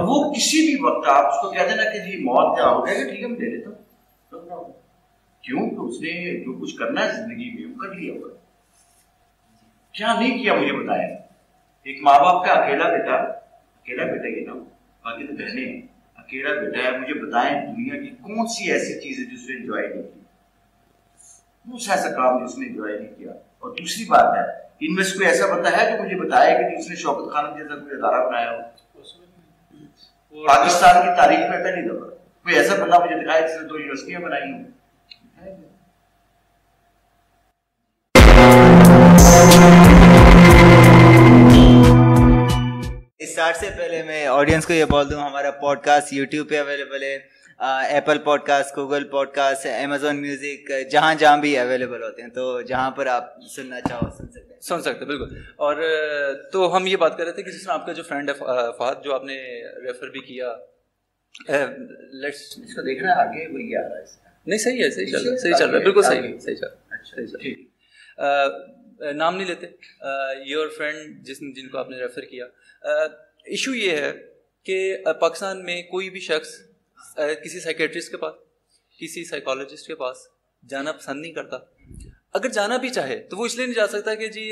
اور وہ کسی بھی وقت آپ اس کو کہہ دینا کہ جی موت کا ہو گیا ٹھیک ہے میں لے لیتا ہوں، کیوں کہ اس نے جو کچھ کرنا ہے زندگی میں وہ کر لیا ہوگا، کیا نہیں کیا مجھے بتایا. ایک ماں باپ کا اکیلا بیٹا یہ نہ ہو، باقی تو بہنیں ہیں، اکیلا بیٹا ہے، مجھے بتائیں دنیا کی کون سی ایسی چیز ہے جس نے انجوائے نہیں کی، اس ایسا کام جس نے انجوائے نہیں کیا. اور دوسری بات ہے ان میں سے کوئی ایسا بندہ ہے کہ مجھے بتایا کہ اس نے شوکت خانم جیسا کوئی ادارہ بنایا ہو، پاکستان کی تاریخ میں پہلی دفعہ کوئی ایسا بندہ مجھے دکھایا جس نے 2 یونیورسٹیاں بنائی ہوں. اسٹارٹ سے پہلے میں آڈینس کو یہ بول دوں، ہمارا پوڈ کاسٹ یوٹیوب پہ اویلیبل ہے، Apple podcast, Google podcast, Amazon music, جہاں جہاں بھی اویلیبل ہوتے ہیں، تو جہاں پر آپ سننا چاہو سن سکتے ہیں بالکل. اور تو ہم یہ بات کر رہے تھے کہ جس میں آپ کا جو فرینڈ ہے فہد، جو آپ نے ریفر بھی کیا، اس کو دیکھنا ہے آگے وہی آ رہا ہے، نہیں صحیح ہے، صحیح چل رہا ہے، بالکل صحیح. نام نہیں لیتے، یور فرینڈ جن کو آپ نے ریفر کیا، ایشو یہ ہے کہ پاکستان میں کوئی بھی شخص کسی سائیکیٹرسٹ کے پاس، کسی سائیکالوجسٹ کے پاس جانا پسند نہیں کرتا. اگر جانا بھی چاہے تو وہ اس لیے نہیں جا سکتا کہ جی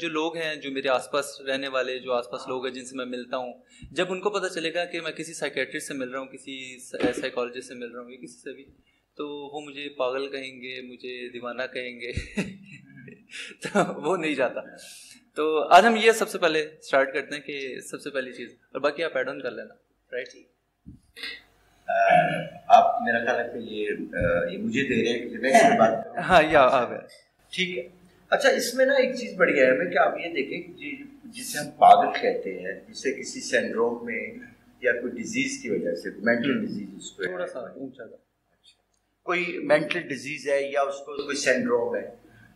جو لوگ ہیں، جو میرے آس پاس رہنے والے، جو آس پاس لوگ ہیں جن سے میں ملتا ہوں، جب ان کو پتہ چلے گا کہ میں کسی سائیکیٹرسٹ سے مل رہا ہوں، کسی سائیکالوجسٹ سے مل رہا ہوں یا کسی سے بھی، تو وہ مجھے پاگل کہیں گے، مجھے دیوانہ کہیں گے، تو وہ نہیں جاتا. تو آج ہم یہ سب سے پہلے اسٹارٹ کرتے ہیں کہ سب سے پہلی چیز، اور باقی آپ ایڈ آن کر لینا، رائٹ. آپ میرا خیال ہے کہ یہ مجھے دے رہے ہیں کہ میں اس بات کروں، ہاں یہ ٹھیک ہے. اچھا اس میں نا ایک چیز بڑھیا ہے کہ آپ یہ دیکھیں، جسے ہم پاگل کہتے ہیں، جسے کسی سینڈروم میں یا کوئی ڈیزیز کی وجہ سے، مینٹل ڈیزیز، اس کو تھوڑا سا اونچا تھا، کوئی مینٹل ڈیزیز ہے یا اس کو کوئی سینڈروم ہے،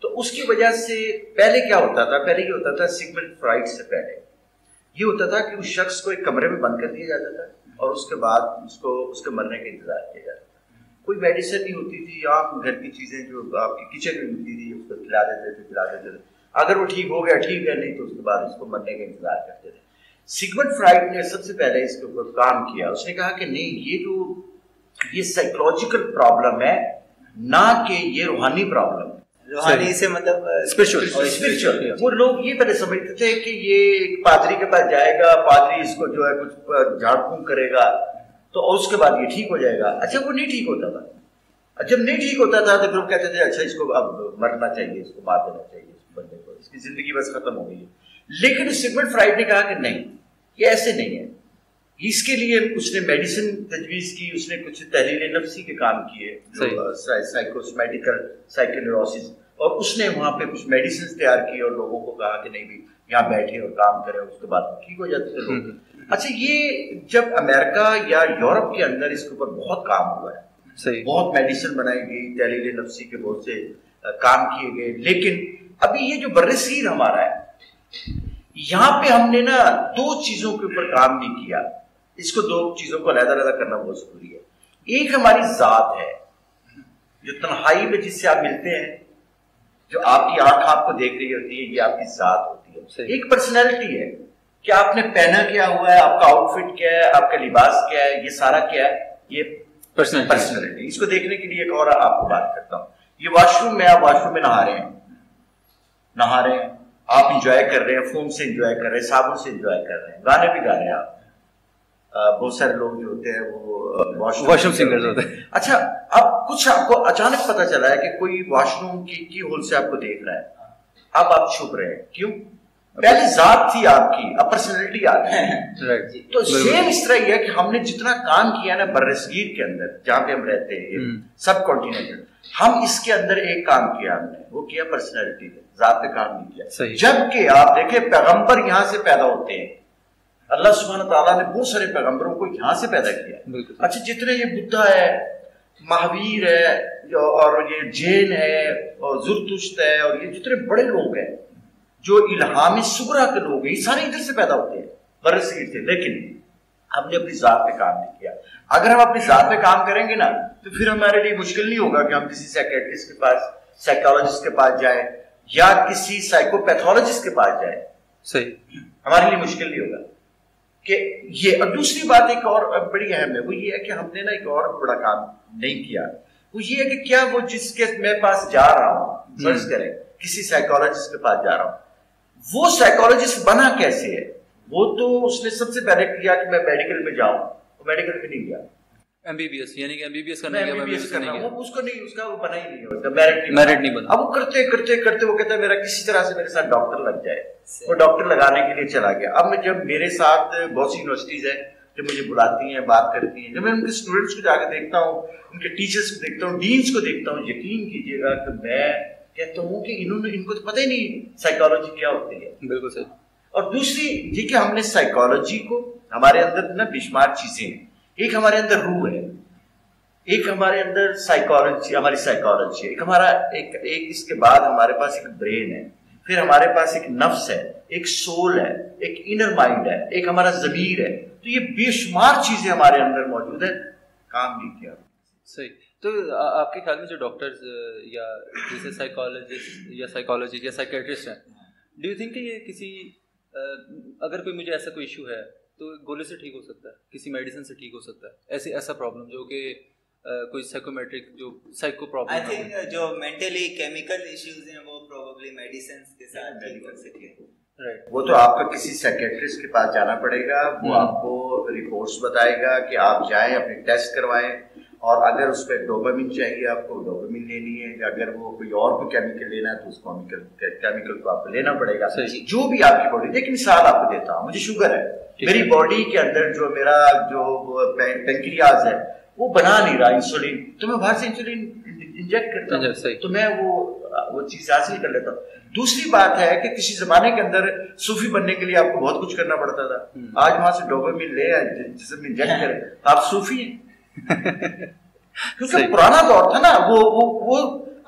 تو اس کی وجہ سے پہلے کیا ہوتا تھا، پہلے یہ ہوتا تھا سگمنڈ فرائڈ سے پہلے یہ ہوتا تھا کہ اس شخص کو ایک کمرے میں بند کر دیا جاتا تھا اور اس کے بعد اس کے مرنے کا انتظار کیا جاتا تھا. کوئی میڈیسن نہیں ہوتی تھی، آپ گھر کی چیزیں جو آپ کی کچن میں ملتی تھی اس کو کھلا دیتے تھے، اگر وہ ٹھیک ہو گیا ٹھیک ہے، نہیں تو اس کے بعد اس کو مرنے کا انتظار کرتے تھے. سگمنڈ فرائڈ نے سب سے پہلے اس کے اوپر کام کیا، اس نے کہا کہ نہیں، یہ سائیکولوجیکل پرابلم ہے، نہ کہ یہ روحانی پرابلم. روحانی سے مطلب اسپرچوئل. وہ لوگ یہ پہلے سمجھتے تھے کہ یہ ایک پادری کے پاس جائے گا، پادری اس کو جو ہے کچھ جھاڑ پھونک کرے گا تو اور اس کے بعد یہ ٹھیک ہو جائے گا. اچھا وہ نہیں ٹھیک ہوتا تھا، جب نہیں ٹھیک ہوتا تھا تو پھر وہ کہتے تھے اچھا اس کو اب مرنا چاہیے، اس کو مار دینا چاہیے، اس بندے کو، اس کی زندگی بس ختم ہو گئی ہے. لیکن سگمنڈ فرائڈ نے کہا کہ نہیں، یہ ایسے نہیں ہے. اس کے لیے اس نے میڈیسن تجویز کی، اس نے کچھ تحلیل نفسی کے کام کیے، سائیکوسمیٹیکل سائیکونیوروسز، اور اس نے وہاں پہ کچھ میڈیسنز تیار کی اور لوگوں کو کہا کہ نہیں بھی یہاں بیٹھے اور کام کرے، اس کے بعد ٹھیک ہو جاتے تھے لوگ. اچھا یہ جب امریکہ یا یورپ کے اندر اس کے اوپر بہت کام ہوا ہے، بہت میڈیسن بنائی گئی، تحلیل نفسی کے بہت سے کام کیے گئے، لیکن ابھی یہ جو برصغیر ہمارا ہے، یہاں پہ ہم نے نا 2 چیزوں کے اوپر کام نہیں کیا. اس کو 2 چیزوں کو علیحدہ علیحدہ کرنا بہت ضروری ہے. ایک ہماری ذات ہے جو تنہائی میں جس سے آپ ملتے ہیں، جو آپ کی آنکھ آپ کو دیکھ رہی ہوتی ہے، یہ آپ کی ذات ہوتی ہے. ایک پرسنالٹی ہے کہ آپ نے پہنا کیا ہوا ہے، آپ کا آؤٹ فٹ کیا ہے، آپ کا لباس کیا ہے، یہ سارا کیا ہے، یہ پرسنالٹی. اس کو دیکھنے کے لیے ایک اور آپ کو بات کرتا ہوں، یہ واش روم میں، آپ واش روم میں نہا رہے ہیں، آپ انجوائے کر رہے ہیں، فون سے انجوائے کر رہے ہیں، صابن سے انجوائے کر رہے ہیں، گانے بھی گا رہے ہیں آپ. بہت سارے لوگ جو ہوتے ہیں وہ واش روم سنگرز ہوتے ہیں. اچھا اب کچھ آپ کو اچانک پتہ چلا ہے کہ کوئی واش روم کی ہول سے آپ کو دیکھ رہا ہے، اب آپ چھپ رہے ہیں، کیوں؟ پہلے ذات تھی آپ کی، اب پرسنالٹی آ گئی. تو سیم اس طرح یہ ہے کہ ہم نے جتنا کام کیا نا برصغیر کے اندر، جہاں پہ ہم رہتے ہیں سب کانٹیننٹ، ہم اس کے اندر ایک کام کیا ہم نے، وہ کیا پرسنالٹی پہ، ذات پہ کام نہیں کیا. جبکہ آپ دیکھیں پیغمبر یہاں سے پیدا ہوتے ہیں، اللہ سبحانہ تعالیٰ نے بہت سارے پیغمبروں کو یہاں سے پیدا کیا. اچھا جتنے یہ بدھا ہے، مہاویر ہے، اور یہ جین ہے، اور زرتشت ہے، اور یہ جتنے بڑے لوگ ہیں جو الہام صغریٰ کے لوگ ہیں، یہ سارے ادھر سے پیدا ہوتے ہیں، برصغیر سے. لیکن ہم نے اپنی ذات پہ کام نہیں کیا. اگر ہم اپنی ذات پہ کام کریں گے نا تو پھر ہمارے لیے مشکل نہیں ہوگا کہ ہم کسی سائیکیٹرسٹ کے پاس، سائیکالوجسٹ کے پاس جائیں یا کسی سائیکو پیتھولوجسٹ کے پاس جائیں. صحیح، ہمارے لیے مشکل نہیں ہوگا. کہ یہ. اب دوسری بات ایک اور بڑی اہم ہے، وہ یہ ہے کہ ہم نے نا ایک اور بڑا کام نہیں کیا، وہ یہ ہے کہ کیا وہ جس کے میں پاس جا رہا ہوں، فرض کریں کسی سائیکالوجسٹ کے پاس جا رہا ہوں، وہ سائیکالوجسٹ بنا کیسے ہے؟ وہ تو اس نے سب سے پہلے کیا کہ میں میڈیکل میں جاؤں، وہ میڈیکل میں نہیں گیا، ایم بی بی ایس یعنی کہ ایم بی بی ایس کرنا ہے، اس کو نہیں، اس کا وہ بنا ہی نہیں ہوتا، میرٹ نہیں بنا. اب وہ کرتے کرتے کرتے وہ کہتا ہے میرا کسی طرح سے میرے ساتھ ڈاکٹر لگ جائے، وہ ڈاکٹر لگانے کے لیے چلا گیا. اب میں جب میرے ساتھ بہت سی یونیورسٹیز ہیں جو مجھے بلاتی ہیں، بات کرتی ہیں، جب میں ان کے اسٹوڈنٹس کو جا کے دیکھتا ہوں، ان کے ٹیچرس کو دیکھتا ہوں، ڈینس کو دیکھتا ہوں، یقین کیجیے گا کہ میں کہتا ہوں کہ انہوں نے ان کو تو پتہ ہی نہیں سائیکالوجی کیا ہوتی ہے. بالکل صحیح. اور دوسری یہ کہ ہم نے سائیکالوجی کو، ہمارے اندر نا بے شمار چیزیں ہیں، ایک ہمارے اندر روح ہے، ایک ہمارے اندر سائیکالوجی، ہماری سائیکالوجی ہے، ایک ہمارا ایک اس کے بعد ہمارے پاس ایک برین ہے، پھر ہمارے پاس ایک نفس ہے، ایک سول ہے، ایک انر مائنڈ ہے، ایک ہمارا ضمیر ہے. تو یہ بے شمار چیزیں ہمارے اندر موجود ہیں، کام نہیں کیا. صحیح. تو آپ کے خیال میں جو ڈاکٹرز یا جیسے سائیکالوجسٹ یا سائیکالوجسٹ یا سائیکیٹرسٹ ہیں، ڈو یو تھنک کہ یہ کسی، اگر کوئی مجھے ایسا کوئی ایشو ہے تو گولے سے ٹھیک ہو سکتا ہے، کسی میڈیسن سے ٹھیک ہو سکتا ہے، ایسے ایسا پرابلم جو کہ کوئی سائیکومیٹرک جو سائیکو پرابلم؟ آئی تھنک جو مینٹلی کیمیکل ایشوز ہیں وہ پروبیبلی میڈیسنز کے ساتھ ٹھیک ہو سکتے ہیں. رائٹ. وہ تو آپ کا کسی سائیکیٹرسٹ کے پاس جانا پڑے گا، وہ آپ کو رپورٹس بتائے گا کہ آپ جائیں، اپنے ٹیسٹ کروائیں، اور اگر اس پہ ڈوپامین چاہیے آپ کو ڈوپامین لینی ہے، یا اگر وہ کوئی اور کو کیمیکل لینا ہے تو اس کیمیکل کو آپ کو لینا پڑے گا. جو بھی آپ کی باڈی، ایک مثال آپ کو دیتا ہوں، مجھے شوگر ہے، میری باڈی کے اندر جو میرا جو پینکریاز ہے وہ بنا نہیں رہا انسولین، تو میں باہر سے انسولین انجیکٹ کرتا ہوں، تو میں وہ چیز حاصل کر لیتا ہوں. دوسری بات ہے کہ کسی زمانے کے اندر صوفی بننے کے لیے آپ کو بہت کچھ کرنا پڑتا تھا، آج وہاں سے ڈوپامین لے جسم میں انجیکٹ کریں، آپ صوفی ہیں. کیونکہ پرانا دور تھا نا، وہ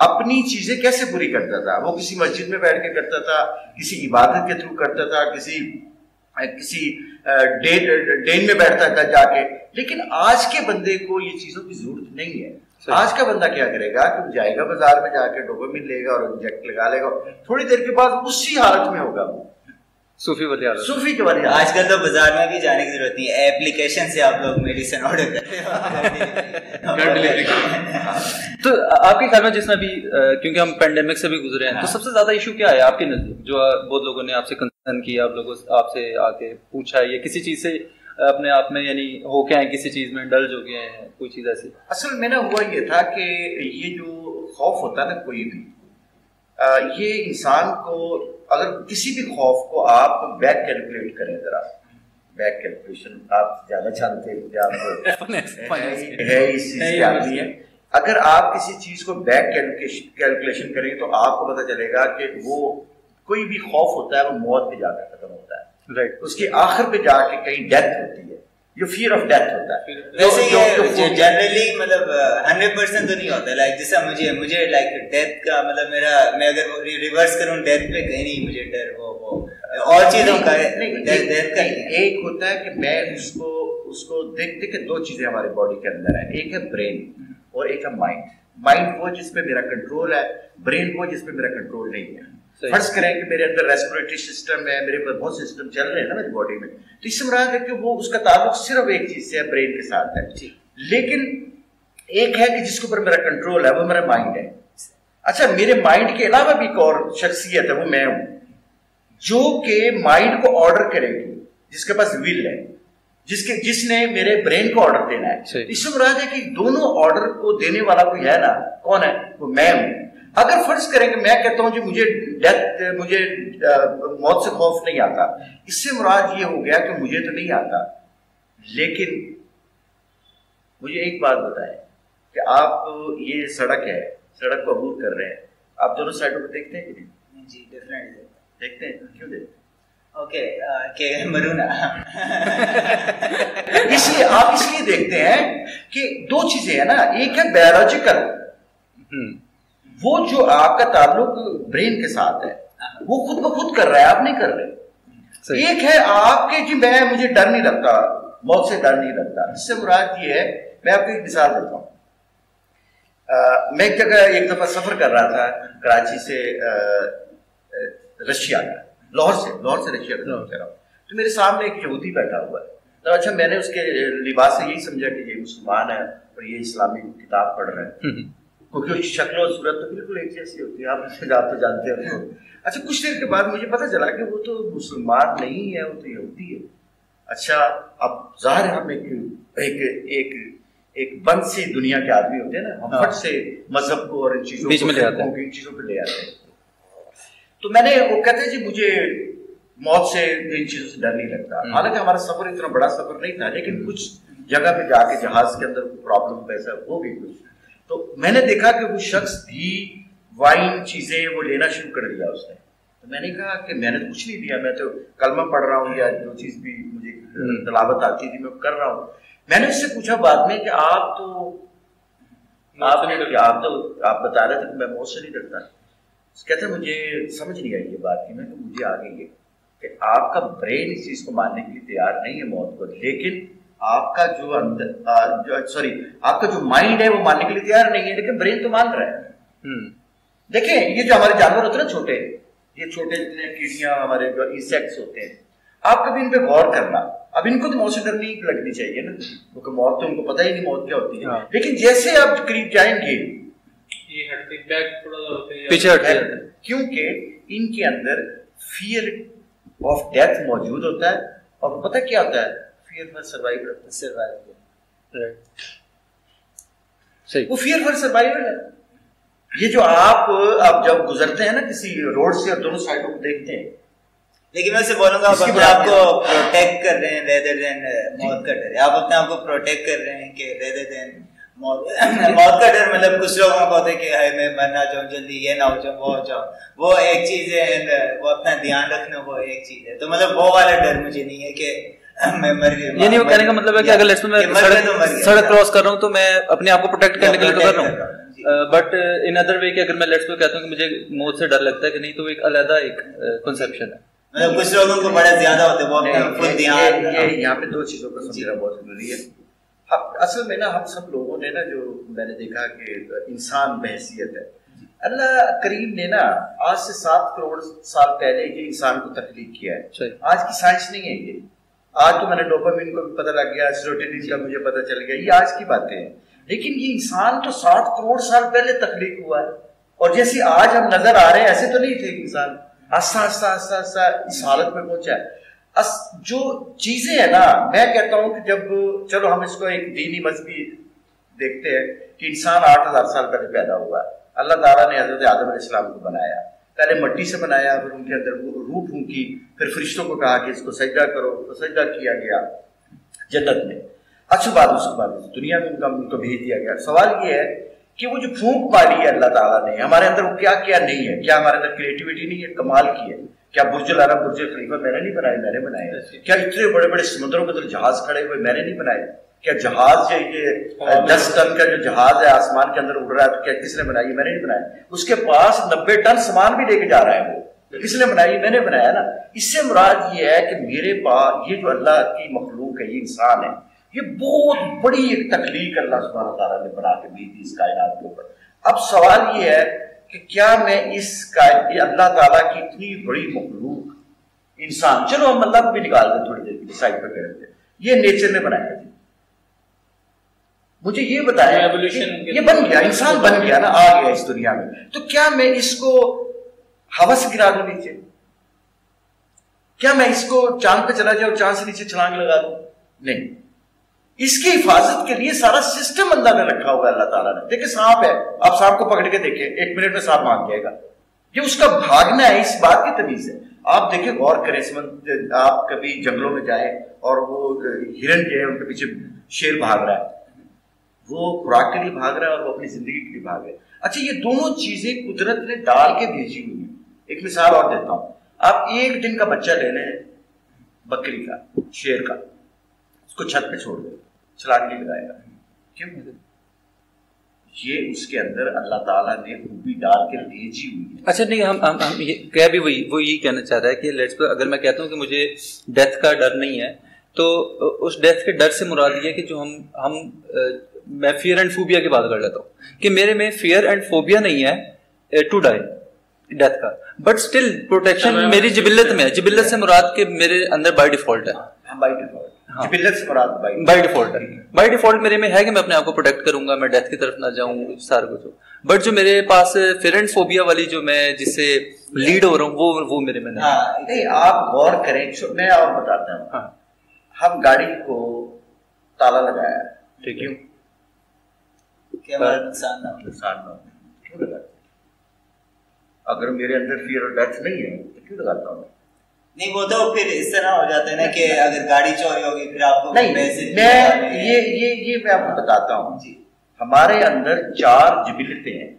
اپنی چیزیں کیسے پوری کرتا تھا، وہ کسی مسجد میں بیٹھ کے کرتا تھا، کسی عبادت کے تھرو کرتا تھا، کسی ڈین میں بیٹھتا تھا جا کے. لیکن آج کے بندے کو یہ چیزوں کی ضرورت نہیں ہے. آج کا بندہ کیا کرے گا کہ جائے گا بازار میں، جا کے ڈوپامین لے گا اور انجیکٹ لگا لے گا، تھوڑی دیر کے بعد اسی حالت میں ہوگا وہ صوفی والی حالت. صوفی کے بارے آج کل تو بازار میں بھی جانے کی ضرورت نہیں ہے، ایپلیکیشن سے آپ لوگ میڈیسن آرڈر کرتے ہیں. تو آپ کے خیال میں جس میں بھی، کیونکہ ہم پینڈیمک سے بھی گزرے ہیں، تو سب سے زیادہ ایشو کیا ہے آپ کے نزدیک، جو بہت لوگوں نے آپ سے کنسرن کیا، آپ سے آ کے پوچھا، یا کسی چیز سے اپنے آپ میں یعنی ہو کے ہیں، کسی چیز میں انڈلج ہو گئے ہیں، کوئی چیز ایسی؟ اصل میں نا ہوا یہ تھا کہ یہ جو خوف ہوتا ہے نا کوئی بھی، یہ انسان کو، اگر کسی بھی خوف کو آپ بیک کیلکولیٹ کریں، ذرا بیک کیلکولیشن آپ زیادہ جانتے ہیں اس چیز کی آدمی ہے، اگر آپ کسی چیز کو بیک کیلکولیشن کریں تو آپ کو پتہ چلے گا کہ وہ کوئی بھی خوف ہوتا ہے وہ موت پہ جا کے ختم ہوتا ہے، رائٹ، اس کے آخر پہ جا کے کہیں ڈیتھ ہوتی ہے، جو فیئر آف ڈیتھ ہوتا ہے. ویسے یہ جنرلی مطلب 100% تو نہیں ہوتا، لائک جیسا مجھے لائک ڈیتھ کا مطلب میرا، میں اگر ریورس کروں ڈیتھ پہ، کہیں نہیں مجھے ڈر، وہ اور چیزوں کا ڈیتھ کا ایک ہوتا ہے کہ میں اس کو دیکھتے کہ دو چیزیں ہمارے باڈی کے اندر ہیں، ایک ہے برین اور ایک ہے مائنڈ. مائنڈ وہ جس پہ میرا کنٹرول ہے، برین وہ جس پہ میرا کنٹرول نہیں ہے. فرض کریں کہ میرے اندر ریسپریٹری سسٹم ہے، میرے پاس بہت سسٹم چل رہے ہیں نا میری باڈی میں، تو اس میں رہا ہے کہ وہ اس کا تعلق صرف ایک چیز سے ہے، برین کے ساتھ ہے. لیکن ایک ہے کہ جس کے اوپر میرا کنٹرول ہے، وہ میرا مائنڈ ہے. اچھا، میرے مائنڈ کے علاوہ بھی ایک اور شخصیت ہے، وہ میں ہوں، جو کہ مائنڈ کو آرڈر کرے گی، جس کے پاس ول ہے، جس نے میرے برین کو آرڈر دینا ہے. اس میں رہا ہے کہ دونوں آرڈر کو دینے والا کوئی ہے نا، کون ہے؟ وہ میں ہوں. اگر فرض کریں کہ میں کہتا ہوں کہ مجھے موت سے خوف نہیں آتا، اس سے مراد یہ ہو گیا کہ مجھے تو نہیں آتا. لیکن مجھے ایک بات بتائیں کہ آپ یہ سڑک ہے، سڑک کو عبور کر رہے ہیں، آپ دونوں سائڈوں کو دیکھتے ہیں کہ نہیں؟ جی ڈیفینیٹلی دیکھتے ہیں. کیوں دیکھتے ہیں؟ اوکے کہ مرونا، آپ اس لیے دیکھتے ہیں کہ دو چیزیں ہیں نا، ایک ہے بایولوجیکل، وہ جو آپ کا تعلق برین کے ساتھ ہے، وہ خود بخود کر رہا ہے، آپ نہیں کر رہے. ایک ہے آپ کے جی میں، مجھے ڈر نہیں لگتا، موت سے ڈر نہیں لگتا. اس سے مراد یہ ہے، میں آپ کو ایک مثال دیتا ہوں. میں ایک دفعہ سفر کر رہا تھا کراچی سے رشیا کا، لاہور سے رشیا کا، تو میرے سامنے ایک یہودی بیٹھا ہوا ہے. تو اچھا میں نے اس کے لباس سے یہی سمجھا کہ یہ مسلمان ہے اور یہ اسلامی کتاب پڑھ رہا ہے, کیونکہ اس شکل و صورت تو بالکل ایک جیسی ہوتی ہے, آپ تو جانتے ہیں. اچھا کچھ دیر کے بعد مجھے پتہ چلا کہ وہ تو مسلمان نہیں ہے, وہ تو یہودی ہے. اچھا اب ظاہر ہم ایک ایک ایک بند سی دنیا کے آدمی ہوتے ہیں نا, ہم فٹ سے مذہب کو اور ان چیزوں پہ لے آتے ہیں. تو میں نے وہ کہتے ہیں جی مجھے موت سے ان چیزوں سے ڈر نہیں لگتا, حالانکہ ہمارا سفر اتنا بڑا سفر نہیں تھا, لیکن کچھ جگہ پہ جا کے جہاز کے اندر پرابلم پیسہ ہو گئی کچھ. تو میں نے دیکھا کہ وہ شخص بھی وائن چیزیں وہ لینا شروع کر دیا اس نے. تو میں نے کہا کہ میں نے کچھ نہیں دیا, میں تو کلمہ پڑھ رہا ہوں یا جو چیز بھی مجھے تلاوت آتی تھی میں کر رہا ہوں. میں نے اس سے پوچھا بعد میں کہ آپ بتا رہے تھے کہ میں موت سے نہیں ڈرتا. کہتے ہیں مجھے سمجھ نہیں آئی یہ بات کی. میں کہ مجھے آ گئی ہے کہ آپ کا برین اس چیز کو ماننے کے لیے تیار نہیں ہے موت کو, لیکن آپ کا جو اندر سوری آپ کا جو مائنڈ ہے وہ ماننے کے لیے تیار نہیں ہے, لیکن برین تو مان رہا ہے. دیکھیں یہ جو ہمارے جانور ہوتے ہیں نا چھوٹے, یہ چھوٹے جتنے کیڑیاں ہمارے جو انسیکٹس ہوتے ہیں, آپ کبھی ان پہ غور کرنا. اب ان کو تو موت سے ڈر نہیں لگنی چاہیے نا, کیونکہ موت تو ان کو پتہ ہی نہیں موت کیا ہوتی ہے, لیکن جیسے آپ قریب جائیں گے یہ ہٹ بیک تھوڑا پیچھے ہٹ جاتے ہیں, کیونکہ ان کے اندر فیئر آف ڈیتھ موجود ہوتا ہے. اور پتہ کیا ہوتا ہے, فیئر فار سروائیول وہ فیئر فار سروائیول ہے. یہ جو آپ جب گزرتے ہیں نا کسی روڈ سے اور دونوں سائڈوں کو دیکھتے ہیں, لیکن میں اسے بولوں گا آپ اپنے آپ کو پروٹیکٹ کر رہے ہیں ریدر دین موت کا ڈر. آپ اپنے آپ کو پروٹیکٹ کر رہے ہیں کہ ریدر دین موت کا ڈر. مطلب کچھ لوگوں کو ہوتا ہے کہ ہائے میں مرنا چاہوں جلدی, یہ نہ ہو جاؤں وہ ہو جاؤں, وہ ایک چیز ہے, وہ اپنا دھیان رکھنا وہ ایک چیز ہے. تو مطلب وہ والا ڈر مجھے نہیں ہے کہ میں مر گیا. یعنی وہ کہنے کا مطلب ہے کہ اگر لیٹس میں سڑک کراس کر رہا ہوں تو میں اپنے آپ کو پروٹیکٹ کرنے کے لیے تو کر رہا ہوں, بٹ ان ادر وے کہ اگر میں لیٹس میں کہتا ہوں کہ مجھے موت سے ڈر لگتا ہے کہ نہیں, تو ایک علیحدہ ایک کنسیپشن ہے. مطلب کچھ لوگوں کو بڑا زیادہ ہوتا ہے وہ اپنا فل دھیان. یہاں پہ دو چیزوں کو سمجھنا بہت ضروری ہے. اب اصل میں نا ہم سب لوگوں نے نا, جو میں نے دیکھا کہ انسان بحیثیت ہے, اللہ کریم نے نا آج سے 7 کروڑ سال پہلے یہ انسان کو تخلیق کیا ہے. آج کی سائنس نہیں ہے یہ. آج تو میں نے ڈوپامین کو بھی پتہ لگ گیا, سیروٹونین کا مجھے پتہ چل گیا, یہ آج کی باتیں ہیں, لیکن یہ انسان تو 7 کروڑ سال پہلے تخلیق ہوا ہے. اور جیسے آج ہم نظر آ رہے ہیں ایسے تو نہیں تھے. انسان آہستہ آہستہ آہستہ آہستہ اس حالت میں پہنچا ہے. جو چیزیں ہیں نا, میں کہتا ہوں کہ جب چلو ہم اس کو ایک دینی مذہبی دیکھتے ہیں کہ انسان 8000 سال پہلے پیدا ہوا ہے. اللہ تعالیٰ نے حضرت آدم علیہ السلام کو بنایا, پہلے مٹی سے بنایا, پھر ان کے اندر روح پھونکی, پھر فرشتوں کو کہا کہ اس کو سجدہ کرو, تو سجدہ کیا گیا جنت میں. اچھی بات, اس کے بعد دنیا میں ان کو بھیج دیا گیا. سوال یہ ہے کہ وہ جو پھونک ماری ہے اللہ تعالیٰ نے ہمارے اندر, وہ کیا کیا نہیں ہے. کیا ہمارے اندر کریٹیویٹی نہیں ہے, کمال کی ہے. کیا برج العرب برج خلیفہ میں نے نہیں بنائے, میں نے بنائے. کیا اتنے بڑے بڑے سمندروں کے اندر جہاز کھڑے ہوئے, میں نے نہیں بنائے. کیا جہاز یہ 10 ٹن کا جو جہاز ہے آسمان کے اندر اڑ رہا ہے, کیا کس نے بنائی, میں نے نہیں بنایا. اس کے پاس 90 ٹن سامان بھی لے کے جا رہا ہے, وہ کس نے بنائی, میں نے بنایا نا. اس سے مراد یہ ہے کہ میرے پاس یہ جو اللہ کی مخلوق ہے, یہ انسان ہے, یہ بہت بڑی ایک تخلیق اللہ سبحانہ تعالیٰ نے بنا کے بھیج دی اس کائنات کے اوپر. اب سوال یہ ہے کہ کیا میں اس اللہ تعالیٰ کی اتنی بڑی مخلوق انسان, چلو ہم اللہ کو بھی نکال دیں تھوڑی دیر کے لیے سائڈ پہ کرتے ہیں, یہ نیچر نے بنایا تھا. مجھے یہ بتایا یہ بن گیا انسان, بن گیا نا, آ گیا اس دنیا میں. تو کیا میں اس کو ہوا سے گرا دوں نیچے, کیا میں اس کو چاند پہ چلا جاؤں, چاند سے نیچے چھلانگ لگا دوں, نہیں. اس کی حفاظت کے لیے سارا سسٹم اللہ نے رکھا ہوا ہے اللہ تعالیٰ نے. دیکھیں سانپ ہے, آپ سانپ کو پکڑ کے دیکھیں, 1 منٹ میں سانپ بھاگ جائے گا. یہ اس کا بھاگنا ہے, اس بات کی تمیز ہے. آپ دیکھیں غور کریں, آپ کبھی جنگلوں میں جائیں اور وہ ہرن جو ہے ان کے پیچھے شیر بھاگ رہا ہے, وہ خوراک کے لیے بھاگ رہا ہے اور وہ اپنی زندگی کے لیے بھاگ رہا ہے. اچھا یہ دونوں چیزیں قدرت نے ڈال کے بھیجی ہوئی ہیں. ایک مثال اور دیتا ہوں, آپ 1 دن کا بچہ لے لیں بکری کا, شیر کا, اس کو چھت پہ چھوڑ دیں, چھلانگ نہیں لگائے گا. کیوں؟ یہ اس کے اندر اللہ تعالیٰ نے خوبی ڈال کے بھیجی ہوئی. اچھا نہیں, ہم یہ کہہ بھی وہی, وہ یہی کہنا چاہ رہا ہے کہ لیٹس پر اگر میں کہتا ہوں کہ مجھے ڈیتھ کا ڈر نہیں ہے, تو اس ڈیتھ کے ڈر سے مراد یہ ہے کہ جو ہم میں فیئر اینڈ فوبیا کی بات کر لیتا ہوں کہ میرے میں فیئر اینڈ فوبیا نہیں ہے ٹو ڈائی, ڈیتھ کا. بٹ اسٹل پروٹیکشن میری جبلت میں ہے. جبلت سے مراد کہ میرے اندر بائی ڈیفالٹ ہے, جبلت سے مراد بائی ڈیفالٹ ہے, بائی ڈیفالٹ میرے میں ہے کہ میں اپنے آپ کو پروٹیکٹ کروں گا, میں ڈیتھ کی طرف نہ جاؤں سارا کچھ. بٹ جو میرے پاس فیرنٹ فوبیا والی جو میں جس سے لیڈ ہو رہا ہوں وہ میرے میں نہیں. آپ غور کریں, میں اور بتاتا ہوں. ہم گاڑی کو تالا لگایا ٹھیک ہے کہ ہمارا نقصان نہ ہو. اگر میرے اندر فیئر آف ڈیتھ نہیں ہے تو کیوں لگاتا ہوں؟ نہیں وہ تو پھر اس طرح ہو جاتا ہے نا کہ اگر گاڑی چوری ہوگی پھر آپ کو پیسے. میں یہ میں آپ کو بتاتا ہوں جی, ہمارے اندر چار جبلتیں ہیں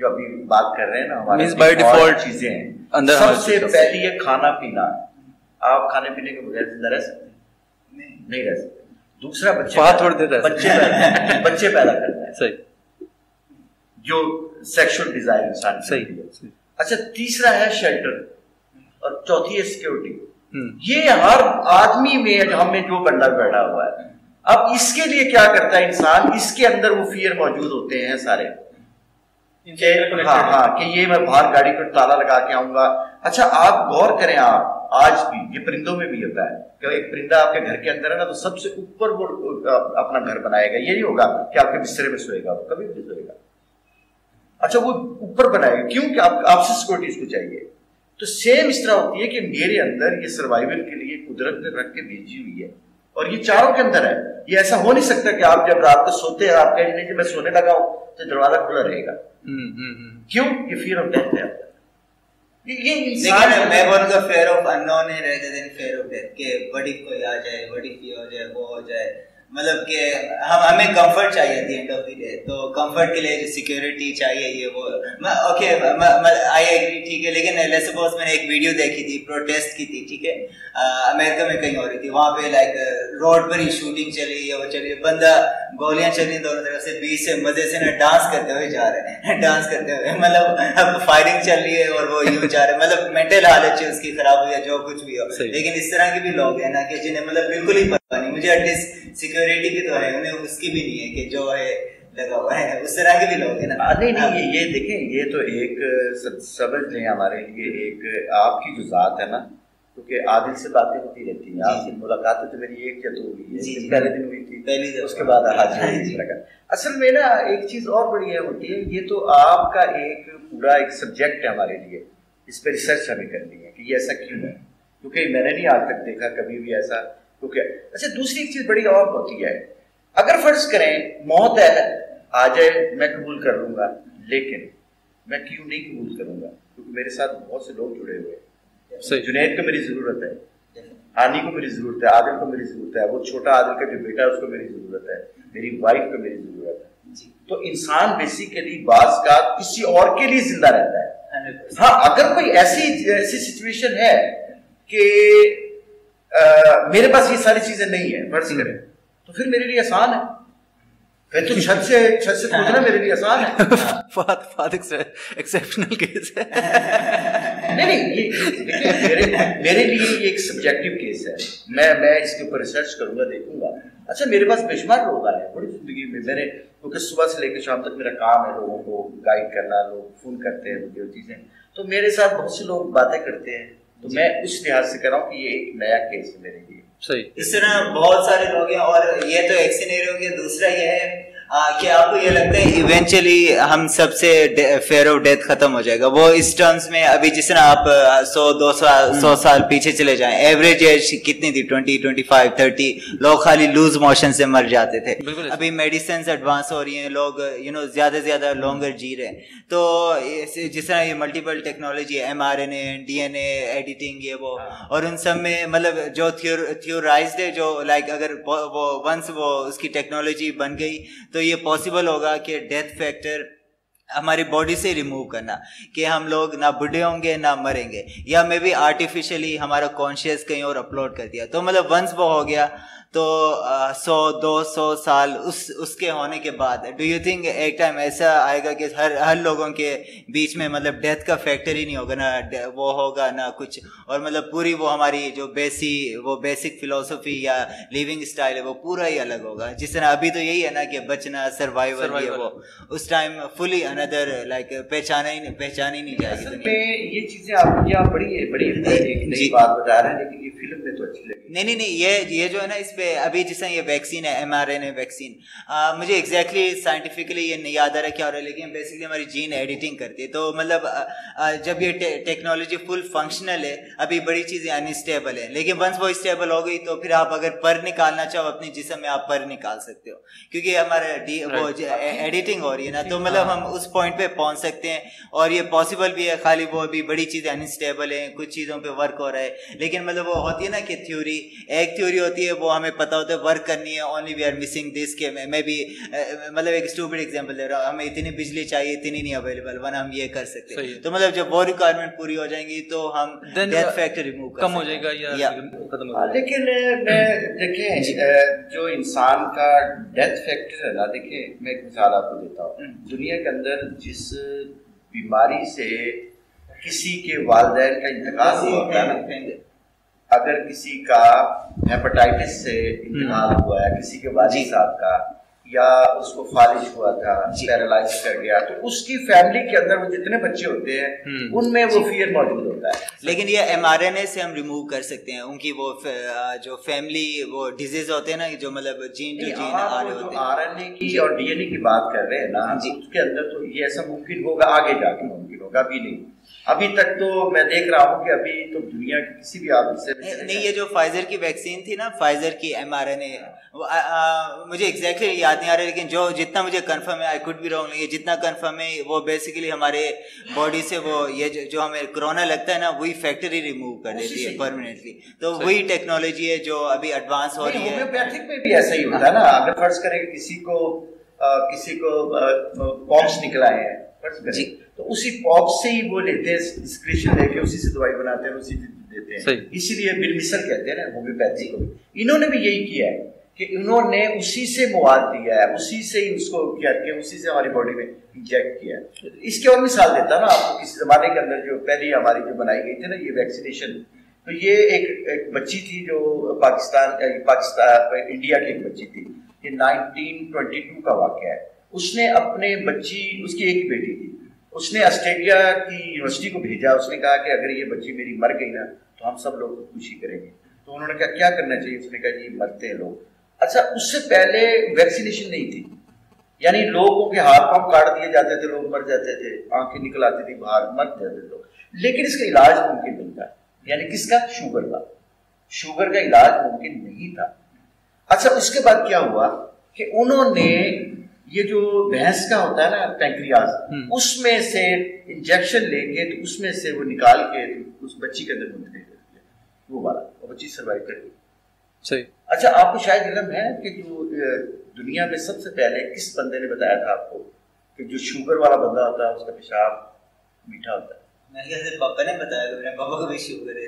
جو ابھی بات کر رہے ہیں نا, ہمارے بائی ڈیفالٹ چیزیں ہیں. سب سے پہلی یہ کھانا پینا, آپ کھانے پینے کے بغیر زندہ رہ سکتے نہیں رہ سکتے. دوسرا بچے پیدا کرنا ہے صحیح, جو سیکشل ڈیزائر انسان صحیح. اچھا تیسرا ہے شیلٹر, اور چوتھی ہے سیکیورٹی. یہ ہر آدمی میں, ہم میں جو بندہ بیٹھا ہوا ہے. اب اس کے لیے کیا کرتا ہے انسان, اس کے اندر وہ فیئر موجود ہوتے ہیں سارے کہ ہاں ہاں کہ یہ میں باہر گاڑی پر تالا لگا کے آؤں گا. اچھا آپ غور کریں, آپ آج بھی یہ پرندوں میں بھی ہوتا ہے کہ ایک پرندہ آپ کے گھر کے اندر ہے نا تو سب سے اوپر وہ اپنا گھر بنائے گا. یہ نہیں ہوگا کہ آپ کے بسترے میں سوئے گا, وہ کبھی بھی سوئے گا. اچھا وہ اوپر بنائے گا کیوں کہ آپ سے سیکورٹی اس کو چاہیے. تو سیم اس طرح ہوتی ہے کہ میرے اندر یہ سروائیول کے لیے قدرت نے رکھ کے بھیجی ہوئی ہے, اور یہ چاروں کے اندر ہے. یہ ایسا ہو نہیں سکتا کہ آپ جب رات کو سوتے ہیں آپ کہیں نہیں کہ میں سونے لگا ہوں تو دروازہ کھلا رہے گا. کیوں؟ یہ فیئر آف ڈیتھ ہے آپ کا. لیکن میں بولوں گا فیئر آف ان نون ہے rather than fear of death کہ بڑی کوئی آ جائے, بڑی کی ہو جائے, وہ ہو جائے. مطلب کہ ہمیں کمفرٹ چاہیے the end of the day, تو کمفرٹ کے لیے سیکیورٹی چاہیے. یہ وہ اوکے آئی ایگری ٹھیک ہے, لیکن لیٹس سپوز میں نے ایک ویڈیو دیکھی تھی, پروٹیسٹ کی تھی ٹھیک ہے, امریکہ میں کہیں ہو رہی تھی. وہاں پہ لائک روڈ پر ہی شوٹنگ چلی, وہ چلی, بندہ گولیاں چلی دونوں طرف سے, بیچ سے مزے سے نا ڈانس کرتے ہوئے جا رہے ہیں, ڈانس کرتے ہوئے. مطلب فائرنگ چل رہی ہے اور وہ یوں جا رہے ہیں. مطلب مینٹل حالت اس کی خراب ہوئی ہے, جو کچھ بھی ہو. لیکن اس طرح کے بھی لوگ ہیں نا کہ جنہیں مطلب بالکل ہی پرواہ نہیں. مجھے ایٹ لیسٹ سیکیورٹی کی تو ہے, انہیں اس کی بھی نہیں ہے کہ جو ہے لگا ہوا ہے. اس طرح کے بھی لوگ ہیں نا. نہیں یہ دیکھیں, یہ تو ایک سمجھ لیں ہمارے لیے ایک آپ کی جو ذات ہے نا, کیونکہ عادل سے باتیں ہوتی رہتی ہیں. آپ سے ملاقاتیں تو میری ایک یا دو ہوئی ہے, پہلے دن ہوئی تھی, اس کے بعد اصل میں نا ایک چیز اور بڑی ہوتی ہے. یہ تو آپ کا ایک پورا ایک سبجیکٹ ہے ہمارے لیے, اس پہ ریسرچ ہمیں کرنی ہے کہ یہ ایسا کیوں ہے, کیونکہ میں نے نہیں آج تک دیکھا کبھی بھی ایسا. کیونکہ اچھا دوسری ایک چیز بڑی اور ہوتی ہے, اگر فرض کریں موت ہے آ جائے میں قبول کر لوں گا, لیکن میں کیوں نہیں قبول کروں گا کیونکہ میرے ساتھ بہت سے لوگ جڑے ہوئے ہیں. جنید کو میری ضرورت ہے, ہانی کو میری ضرورت ہے, عادل کو میری ضرورت ہے, وہ چھوٹا عادل کا جو بیٹا ہے اس کو میری ضرورت ہے, میری وائف کو میری ضرورت ہے. تو انسان بیسیکلی بعض کا کسی اور کے لیے زندہ رہتا ہے. ہاں اگر کوئی ایسی سچویشن ہے کہ میرے پاس یہ ساری چیزیں نہیں ہیں فرض کریں, تو پھر میرے لیے آسان ہے, پھر تو چھت سے کودنا میرے لیے آسان ہے. ایکسیپشنل کیس ہے. نہیں میرے لیے یہ ایک سبجیکٹیو کیس ہے, میں اس کے اوپر ریسرچ کروں گا, دیکھوں گا. اچھا میرے پاس بے شمار لوگ آئے ہیں بڑی زندگی میں, میں نے کیونکہ صبح سے لے کے شام تک میرا کام ہے لوگوں کو گائڈ کرنا, لوگ فون کرتے ہیں مجھے وہ چیزیں, تو میرے ساتھ بہت سے لوگ باتیں کرتے ہیں, تو میں اس لحاظ سے کر رہا ہوں کہ یہ ایک نیا کیس ہے میرے لیے. صحیح اس طرح بہت سارے لوگ ہیں. اور یہ تو ایک سینیریو ہو گیا. دوسرا یہ ہے کہ آپ کو یہ لگتا ہے ایونچولی ہم سب سے فیئر آف ڈیتھ ختم ہو جائے گا. وہ اس ٹرمز میں ابھی جس طرح آپ 100-200 سال پیچھے چلے جائیں, ایوریج ایج کتنی تھی 20-25-30, لوگ خالی لوز موشن سے مر جاتے تھے. ابھی میڈیسنز ایڈوانس ہو رہی ہیں, لوگ زیادہ سے زیادہ لانگر جی رہے ہیں. تو جس طرح یہ multiple technology, mRNA, DNA editing, یہ وہ, اور ان سب میں مطلب جو تھیورائزڈ ہے, جو لائک اگر وہ ونس وہ اس کی ٹیکنالوجی بن گئی تو یہ پاسبل ہوگا کہ ڈیتھ فیکٹر ہماری باڈی سے ریموو کرنا, کہ ہم لوگ نہ بوڑھے ہوں گے نہ مریں گے, یا میں بھی آرٹیفیشلی ہمارا کانشیس کہیں اور اپلوڈ کر دیا. تو مطلب ونس وہ ہو گیا تو 100-200 سال اس کے ہونے کے بعد ڈو یو تھنک ایک ٹائم ایسا آئے گا کہ ہر لوگوں کے بیچ میں مطلب ڈیتھ کا فیکٹر ہی نہیں ہوگا، نہ وہ ہوگا نہ کچھ، اور مطلب پوری وہ ہماری جو بیسک فلسفی یا لیونگ اسٹائل ہے وہ پورا ہی الگ ہوگا؟ جس طرح ابھی تو یہی ہے نا کہ بچنا، سروائیول، یہ وہ، اس ٹائم فلی اندر لائک پہچان ہی نہیں جائے گی. یہ چیزیں آپ کی بڑی نئی بات بتا رہے ہیں، لیکن یہ فلم میں تو اچھی لگی. نہیں، یہ جو ہے نا اس پہ ابھی جس طرح یہ ویکسین ہے mRNA ویکسین، مجھے ایگزیکٹلی سائنٹیفکلی یہ نہیں یاد آ رہا کیا ہو رہا ہے، لیکن بیسکلی ہماری جین ایڈیٹنگ کرتی ہے. تو مطلب جب یہ ٹیکنالوجی فل فنکشنل ہے، ابھی بڑی چیزیں انسٹیبل ہیں، لیکن ونس وہ اسٹیبل ہو گئی تو پھر آپ اگر پر نکالنا چاہو اپنے جسم میں آپ پر نکال سکتے ہو، کیونکہ ہمارا وہ ایڈیٹنگ ہو رہی ہے نا، تو مطلب ہم اس پوائنٹ پہ پہنچ سکتے ہیں اور یہ پاسبل بھی ہے. خالی وہ ابھی بڑی چیزیں انسٹیبل ہیں، کچھ چیزوں پہ ورک ہو رہا ہے، لیکن مطلب وہ ہوتی ہے نا کہ تھیوری، ایک تھیوری ہوتی ہے وہ ہمیں پتہ ہوتا ہے ورک کرنی ہے، only we are missing this. کے میں بھی مطلب ایک اسٹوپڈ ایگزامپل دے رہا ہوں، ہمیں اتنی بجلی چاہیے، اتنی نہیں اویلیبل، ورنہ ہم یہ کر سکتے ہیں. تو مطلب جب وہ ریکوائرمنٹ پوری ہو جائیں گی تو ہم ڈیتھ فیکٹر ریموو کم ہو جائے گا یا ختم ہو جائے گا. لیکن میں دیکھیں جو انسان کا ڈیتھ فیکٹر ہے نا، دیکھیں میں ایک مثال آپ کو دیتا ہوں. دنیا کے اندر جس بیماری سے کسی کے والدین کا انتقال ہوتا ہے نا، اگر کسی کا ہیپاٹائٹس سے انتقال ہوا ہے، کسی کے والد صاحب کا، یا اس کو فالج ہوا تھا، پیرالائز کر گیا، تو اس کی فیملی کے اندر وہ جتنے بچے ہوتے ہیں ان میں وہ فیئر موجود ہوتا ہے. لیکن یہ ایم آر این اے سے ہم ریموو کر سکتے ہیں ان کی وہ جو فیملی وہ ڈیزیز ہوتے ہیں نا، جو مطلب جین ٹو جین آ رہے ہوتے ہیں. آر این اے کی اور ڈی این اے کی بات کر رہے ہیں نا، اس کے اندر تو یہ ایسا ممکن ہوگا، آگے جا کے ممکن ہوگا، ابھی نہیں. ابھی تک تو میں دیکھ رہا ہوں کہ ابھی تو دنیا کی کسی بھی آدمی سے نہیں. یہ جو فائزر کی ویکسین تھی نا، فائزر کی ایم آر این اے، مجھے ایگزیکٹلی یاد نہیں آ رہا، لیکن جو جتنا مجھے کنفرم ہے، آئی کوڈ بی رانگ، یہ جتنا کنفرم ہے وہ بیسیکلی ہمارے باڈی سے وہ یہ جو ہمیں کرونا لگتا ہے نا، وہی فیکٹری ریموو کر دیتی ہے پرماننٹلی. تو وہی ٹیکنالوجی ہے جو ابھی ایڈوانس ہو رہی ہے. ہومیوپیتھک میں بھی ایسا ہی ہوتا ہے نا، اگر فرض کریں کسی کو پوپس نکلا ہے تو اسی پاپ سے ہی وہ لیتے ہیں، ڈسکریشن لے کے اسی سے دوائی بناتے ہیں، اسی سے دیتے ہیں. اسی لیے بالمثل کہتے ہیں نا ہومیوپیتھی کو. انہوں نے بھی یہی کیا ہے کہ انہوں نے اسی سے مواد دیا ہے، اسی سے اس کو کیا کہ اسی سے ہماری باڈی میں انجیکٹ کیا ہے. اس کی اور مثال دیتا ہے نا آپ کو، کسی زمانے کے اندر جو پہلی ہماری جو بنائی گئی تھی نا یہ ویکسینیشن، تو یہ ایک بچی تھی جو انڈیا کی ایک بچی تھی، یہ 1922 کا واقعہ ہے. اس نے اپنے بچی، اس کی ایک بیٹی تھی، اس نے آسٹریلیا کی یونیورسٹی کو بھیجا. اس نے کہا کہ اگر یہ بچی میری مر گئی نا تو ہم سب لوگ خوشی کریں گے. تو انہوں نے کہا کیا کرنا چاہیے؟ اس نے کہا یہ مرتے ہیں لوگ. اچھا، اس سے پہلے ویکسینیشن نہیں تھی، یعنی لوگوں کے ہاتھ پاؤں کاٹ دیے جاتے تھے، لوگ مر جاتے تھے، آنکھیں نکل آتی تھی باہر، مر جاتے تھے لوگ. لیکن اس کا علاج ممکن نہیں تھا، یعنی کس کا؟ شوگر کا علاج ممکن نہیں تھا. اچھا، اس کے بعد کیا ہوا کہ انہوں نے یہ جو بھینس کا ہوتا ہے نا پینکریاز، اس میں سے انجیکشن لے کے تو اس میں سے وہ نکال کے اس بچی کے اندر منتقل کر دیا، وہ والا، اور بچی سروائیو کر گئی. صحیح. اچھا، آپ کو شاید علم ہے کہ جو دنیا میں سب سے پہلے کس بندے نے بتایا تھا آپ کو کہ جو شوگر والا بندہ ہوتا ہے اس کا پیشاب میٹھا ہوتا ہے؟ میں نے پاپا نے بتایا، میرے پاپا کو بھی شوگر ہے.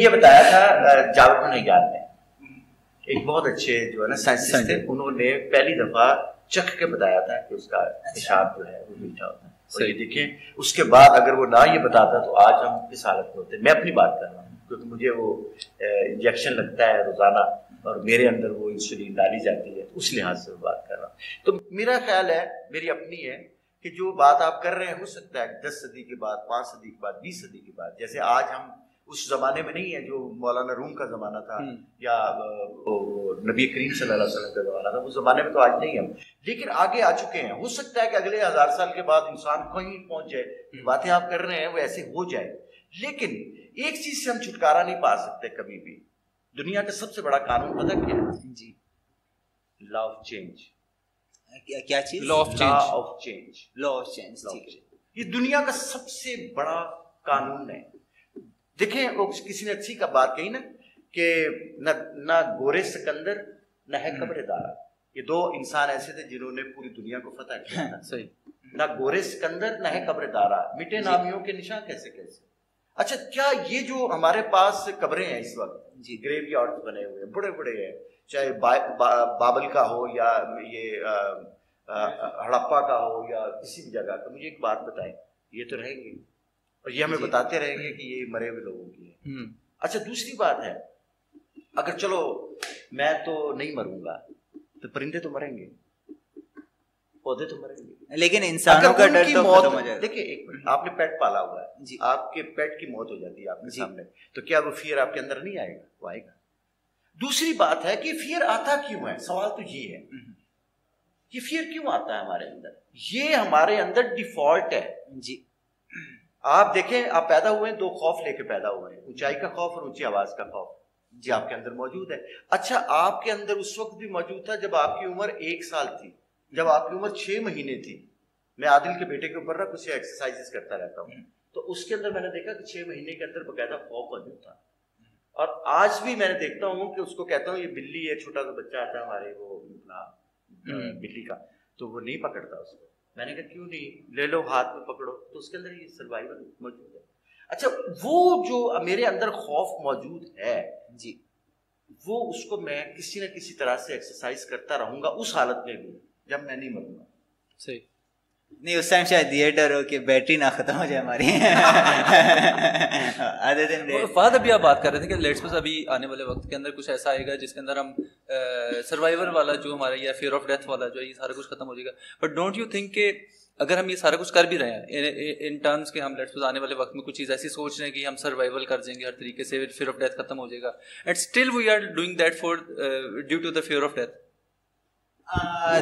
یہ بتایا تھا جاوید نگار نے، ایک بہت اچھے جو ہے نا سائنسسٹ تھے، انہوں نے پہلی دفعہ چکھ کے بتایا تھا کہ اس کا پیشاب جو ہے وہ میٹھا ہوتا ہے. اور یہ دیکھیں، اس کے بعد اگر وہ نہ یہ بتاتا تو آج ہم کس حالت میں ہوتے. میں اپنی بات کر رہا ہوں کیونکہ مجھے وہ انجیکشن لگتا ہے روزانہ اور میرے اندر وہ انسولین ڈالی جاتی ہے، اس لحاظ سے میں بات کر رہا ہوں. تو میرا خیال ہے، میری اپنی ہے کہ جو بات آپ کر رہے ہیں، ہو سکتا ہے 10 صدی کے بعد، 5 صدی کے بعد، 20 صدی کے بعد، جیسے آج ہم اس زمانے میں نہیں ہے جو مولانا روم کا زمانہ تھا یا نبی کریم صلی اللہ علیہ وسلم کا زمانہ تھا، اس زمانے میں تو آج نہیں ہم، لیکن آگے آ چکے ہیں. ہو سکتا ہے کہ اگلے 1000 سال کے بعد انسان کہیں پہنچ جائے. باتیں آپ کر رہے ہیں وہ ایسے ہو جائے، لیکن ایک چیز سے ہم چھٹکارا نہیں پا سکتے کبھی بھی. دنیا کا سب سے بڑا قانون پتہ کیا ہے؟ جی، لا آف چینج. کیا چیز؟ Law of change. یہ دنیا کا سب سے بڑا قانون ہے. دیکھیں، کسی نے اچھی کا بات کہی نا کہ نہ گورے سکندر نہ ہے خبر دارا. یہ دو انسان ایسے تھے جنہوں نے پوری دنیا کو فتح کیا. نہ گورے سکندر نہ ہے خبر دارا، مٹے نامیوں کے نشاں کیسے کیسے. اچھا کیا یہ جو ہمارے پاس قبریں ہیں اس وقت جی گریو یارڈ بنے ہوئے ہیں بڑے بڑے ہیں, چاہے بابل کا ہو یا یہ ہڑپا کا ہو یا کسی بھی جگہ کا, مجھے ایک بات بتائیں یہ تو رہیں گے اور یہ ہمیں بتاتے رہیں گے کہ یہ مرے ہوئے لوگوں کی ہے. اچھا دوسری بات ہے, اگر چلو میں تو نہیں مروں گا تو پرندے تو مریں گے, پودے تو مریں گے, لیکن انسانوں کا ڈر تو ختم ہو جائے. دیکھیں ایک منٹ, آپ نے پیٹ پالا ہوا ہے جی, آپ کے پیٹ کی موت ہو جاتی ہے آپ کے سامنے, تو کیا وہ فیئر آپ کے اندر نہیں آئے گا؟ وہ آئے گا. دوسری بات ہے کہ فیئر آتا کیوں ہے, سوال تو یہ ہے یہ فیئر کیوں آتا ہے ہمارے اندر, یہ ہمارے اندر ڈیفالٹ ہے جی. آپ دیکھیں آپ پیدا ہوئے ہیں, دو خوف لے کے پیدا ہوئے ہیں, اونچائی کا خوف اور اونچی آواز کا خوف جی آپ کے اندر موجود ہے. اچھا آپ کے اندر اس وقت بھی موجود تھا جب آپ کی عمر 1 سال تھی, جب آپ کی عمر 6 مہینے تھی. میں عادل کے بیٹے کے اوپر رکھ اسے ایکسرسائز کرتا رہتا ہوں, تو اس کے اندر میں نے دیکھا کہ 6 مہینے کے اندر باقاعدہ خوف موجود تھا. اور آج بھی میں نے دیکھتا ہوں کہ اس کو کہتا ہوں یہ بلی ہے, چھوٹا سا بچہ آتا ہے ہمارے وہ بلی کا, تو وہ نہیں پکڑتا اس کو. میں نے کہا کیوں نہیں, لے لو ہاتھ میں پکڑو, تو اس کے اندر یہ سروائیول موجود ہے. اچھا وہ جو میرے اندر خوف موجود ہے جی, وہ اس کو میں کسی نہ کسی طرح سے ایکسرسائز کرتا رہوں گا اس حالت میں بھی جب میں نہیں مروں گا. صحیح نہیں, اس ٹائم شاید یہ ڈر ہو کہ بیٹری نہ ختم ہو جائے ہماری. فہد ابھی آپ بات کر رہے تھے کہ لیٹس ابھی آنے والے وقت کے اندر کچھ ایسا آئے گا جس کے اندر ہم سروائیول والا جو ہمارا یا فیئر آف ڈیتھ والا جو ہے یہ سارا کچھ ختم ہو جائے گا. بٹ ڈونٹ یو تھنک کہ اگر ہم یہ سارا کچھ کر بھی رہے ہیں ان ٹرمس کے, ہم لیٹس سپوز آنے والے وقت میں کچھ چیز ایسی سوچ رہے ہیں کہ ہم سروائیول کر دیں گے ہر طریقے سے, فیئر آف ڈیتھ ختم ہو جائے گا, and still we are doing that for due to the fear of death.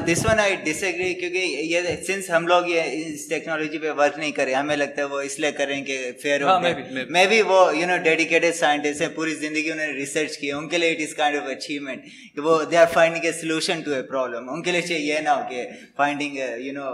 This one I disagree, کیونکہ یہ سنس ہم لوگ یہ اس ٹیکنالوجی پہ ورک نہیں کریں, ہمیں لگتا ہے وہ اس لیے کریں کہ فیئر آف ڈیتھ. میں بھی وہ یو نو ڈیڈیکیٹڈ سائنٹسٹ ہیں, پوری زندگی انہوں نے ریسرچ کی, ان کے لیے it is kind of achievement کہ وہ they are finding a solution to a problem. ان کے لیے چاہیے یہ نہ ہو کہ finding you know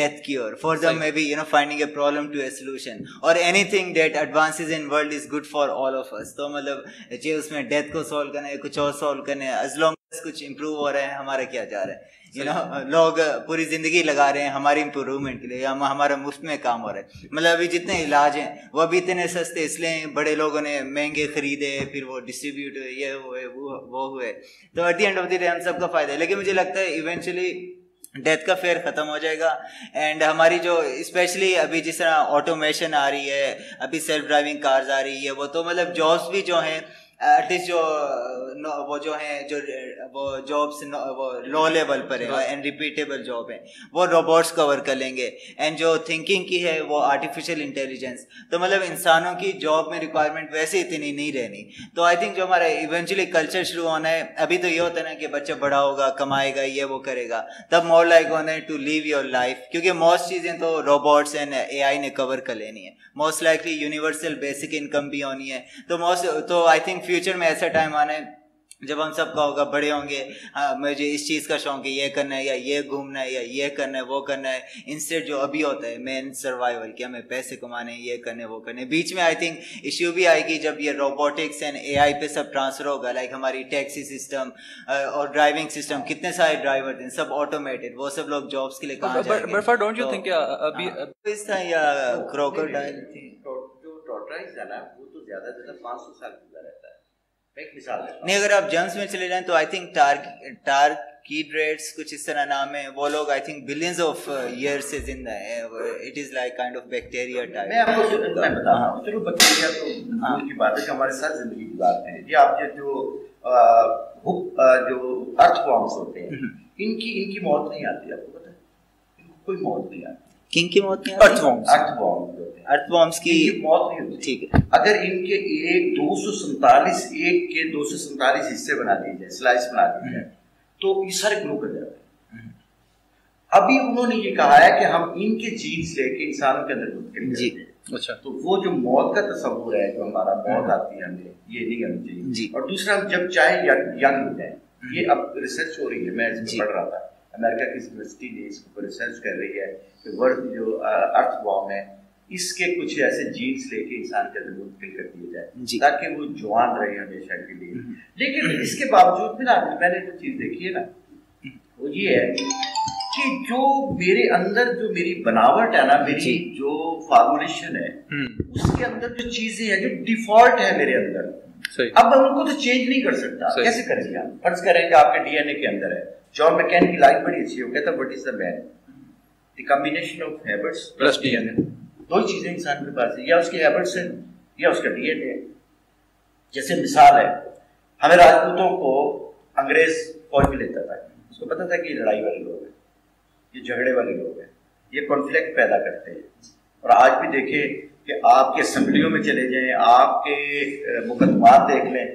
death cure, for them may be you know finding a problem to a solution, اور anything that advances in world is good for all of us. تو مطلب جی اس میں ڈیتھ کو سولو کرنا ہے, کچھ اور solve کرنا ہے, از لانگ کچھ امپروو ہو رہے ہیں ہمارا کیا جا رہا ہے. یو نو لوگ پوری زندگی لگا رہے ہیں ہماری امپروومنٹ کے لیے, ہمارا مفت میں کام ہو رہا ہے. مطلب ابھی جتنے علاج ہیں وہ ابھی اتنے سستے اس لیے بڑے لوگوں نے مہنگے خریدے, پھر وہ ڈسٹریبیوٹ ہوئے, یہ ہوئے وہ ہوئے, تو at the end of the day ہم سب کا فائدہ ہے. لیکن مجھے لگتا ہے ایونچولی ڈیتھ کا فیئر ختم ہو جائے گا. اینڈ ہماری جو اسپیشلی ابھی جس طرح آٹومیشن آ رہی ہے, ابھی سیلف ڈرائیونگ کارز آ رہی ہے, وہ تو مطلب جابس بھی جو ہیں ایٹ لیسٹ جو ہیں جو وہ جابس وہ لو لیول پر ہیں اینڈ ریپیٹیبل جاب ہیں, وہ روبوٹس کور کر لیں گے, اینڈ جو تھنکنگ کی ہے وہ آرٹیفیشیل انٹیلیجنس. تو مطلب انسانوں کی جاب میں ریکوائرمنٹ ویسے اتنی نہیں رہنی. تو آئی تھنک جو ہمارا ایونچولی کلچر شروع ہونا ہے, ابھی تو یہ ہوتا ہے نا کہ بچہ بڑا ہوگا, کمائے گا, یہ وہ کرے گا, تب مور لائک ہونا ہے ٹو لیو یور لائف, کیونکہ موسٹ چیزیں تو روبوٹس اینڈ اے آئی نے کور کر لینی ہے. Most likely universal basic income بھی ہونی ہے. تو آئی تھنک فیوچر میں ایسا ٹائم آنا ہے جب ہم سب کا ہوگا, بڑے ہوں گے, مجھے اس چیز کا شوق ہے, یہ کرنا ہے یا یہ گھومنا ہے یا یہ کرنا ہے وہ کرنا ہے, انسٹیڈ جو ابھی ہوتا ہے مین سروائیول کہ ہمیں پیسے کمانے ہیں, یہ کرنے وہ کرنے. بیچ میں آئی تھنک ایشو بھی آئے گی جب یہ روبوٹکس اینڈ اے آئی پہ سب ٹرانسفر ہوگا, لائک ہماری ٹیکسی سسٹم اور ڈرائیونگ سسٹم, کتنے سارے ڈرائیور ہیں سب آٹومیٹڈ, وہ سب لوگ جابس کے لیے کہاں جائیں گے. بٹ ڈونٹ یو تھنک ابھی اس طرح یا کروکوڈائل جو ٹورٹوائز ہے نا, وہ تو زیادہ سے زیادہ 500 سال زندہ رہتا ہے. نہیں اگر آپ جنگس میں چلے جائیں تو آئی تھنک ٹارکیڈریٹس کچھ اس طرح نام ہے, وہ لوگ I think billions of year سے زندہ ہیں. It is like kind of bacteria type. میں آپ کو بتا رہا ہوں, چلو بیکٹیریا تو کی بات ہے کہ ہمارے ساتھ زندگی گزارتے ہیں. یہ آپ کے جو ارتھ وارمس ہوتے ہیں ان کی موت نہیں آتی, آپ کو پتہ ہے ان کو کوئی موت نہیں آتی. کن کی موت نہیں آتی؟ ارتھ وارمس کی موت نہیں ہوتی. ٹھیک ہے, اگر ان کے 247 حصے بنا دیے جائیں, سلائس بنا دیے جائیں, تو یہ سارے گرو کر جاتے ہیں. ابھی انہوں نے یہ کہا ہے کہ ہم ان کے جینس لے کے انسانوں کے اندر گروتھ کریں گے. اچھا, تو وہ جو موت کا تصور ہے, جو ہمارا موت آتی ہے ہمیں, یہ نہیں ہم چاہیے. اور دوسرا, ہم جب چاہیں ینگ ہو جائیں. یہ اب ریسرچ ہو رہی ہے, میں اس میں پڑھ رہا تھا, امریکہ کی یونیورسٹی نے اس کو ریسرچ کر رہی ہے کہ ورلڈ جو ارتھ وارم ہے, اس کے کچھ ایسے جینس لے کے انسان کے اندر منتقل کر دیا جائے تاکہ وہ جوان رہے ہمیشہ کے لیے. لیکن اس کے باوجود بھی نا, میں نے جو چیز دیکھی ہے نا, وہ یہ ہے کہ جو میرے اندر جو میری بناوٹ ہے نا, میری جو فارمولیشن ہے اس کے اندر جو چیزیں ہیں جو ڈیفالٹ ہے میرے اندر, اب ان کو تو چینج نہیں کر سکتا. کیسے کریں گے آپ؟ فرض کریں کہ آپ کے ڈی این اے کے اندر ہے. جان مکین کی لائن بڑی اچھی ہو گیا تھا, what is the main, the combination of habits plus D N A. دو ہی چیزیں انسان کے پاس ہیں, یا اس کے ہیبٹس ہیں یا اس کا ڈی این اے. جیسے مثال ہے, ہمیں راجپوتوں کو انگریز فوج میں لیتا تھا, اس کو پتا تھا کہ یہ لڑائی والے لوگ ہیں, یہ جھگڑے والے لوگ ہیں, یہ کانفلکٹ پیدا کرتے ہیں. اور آج بھی دیکھیں کہ آپ کے اسمبلیوں میں چلے جائیں, آپ کے مقدمات دیکھ لیں,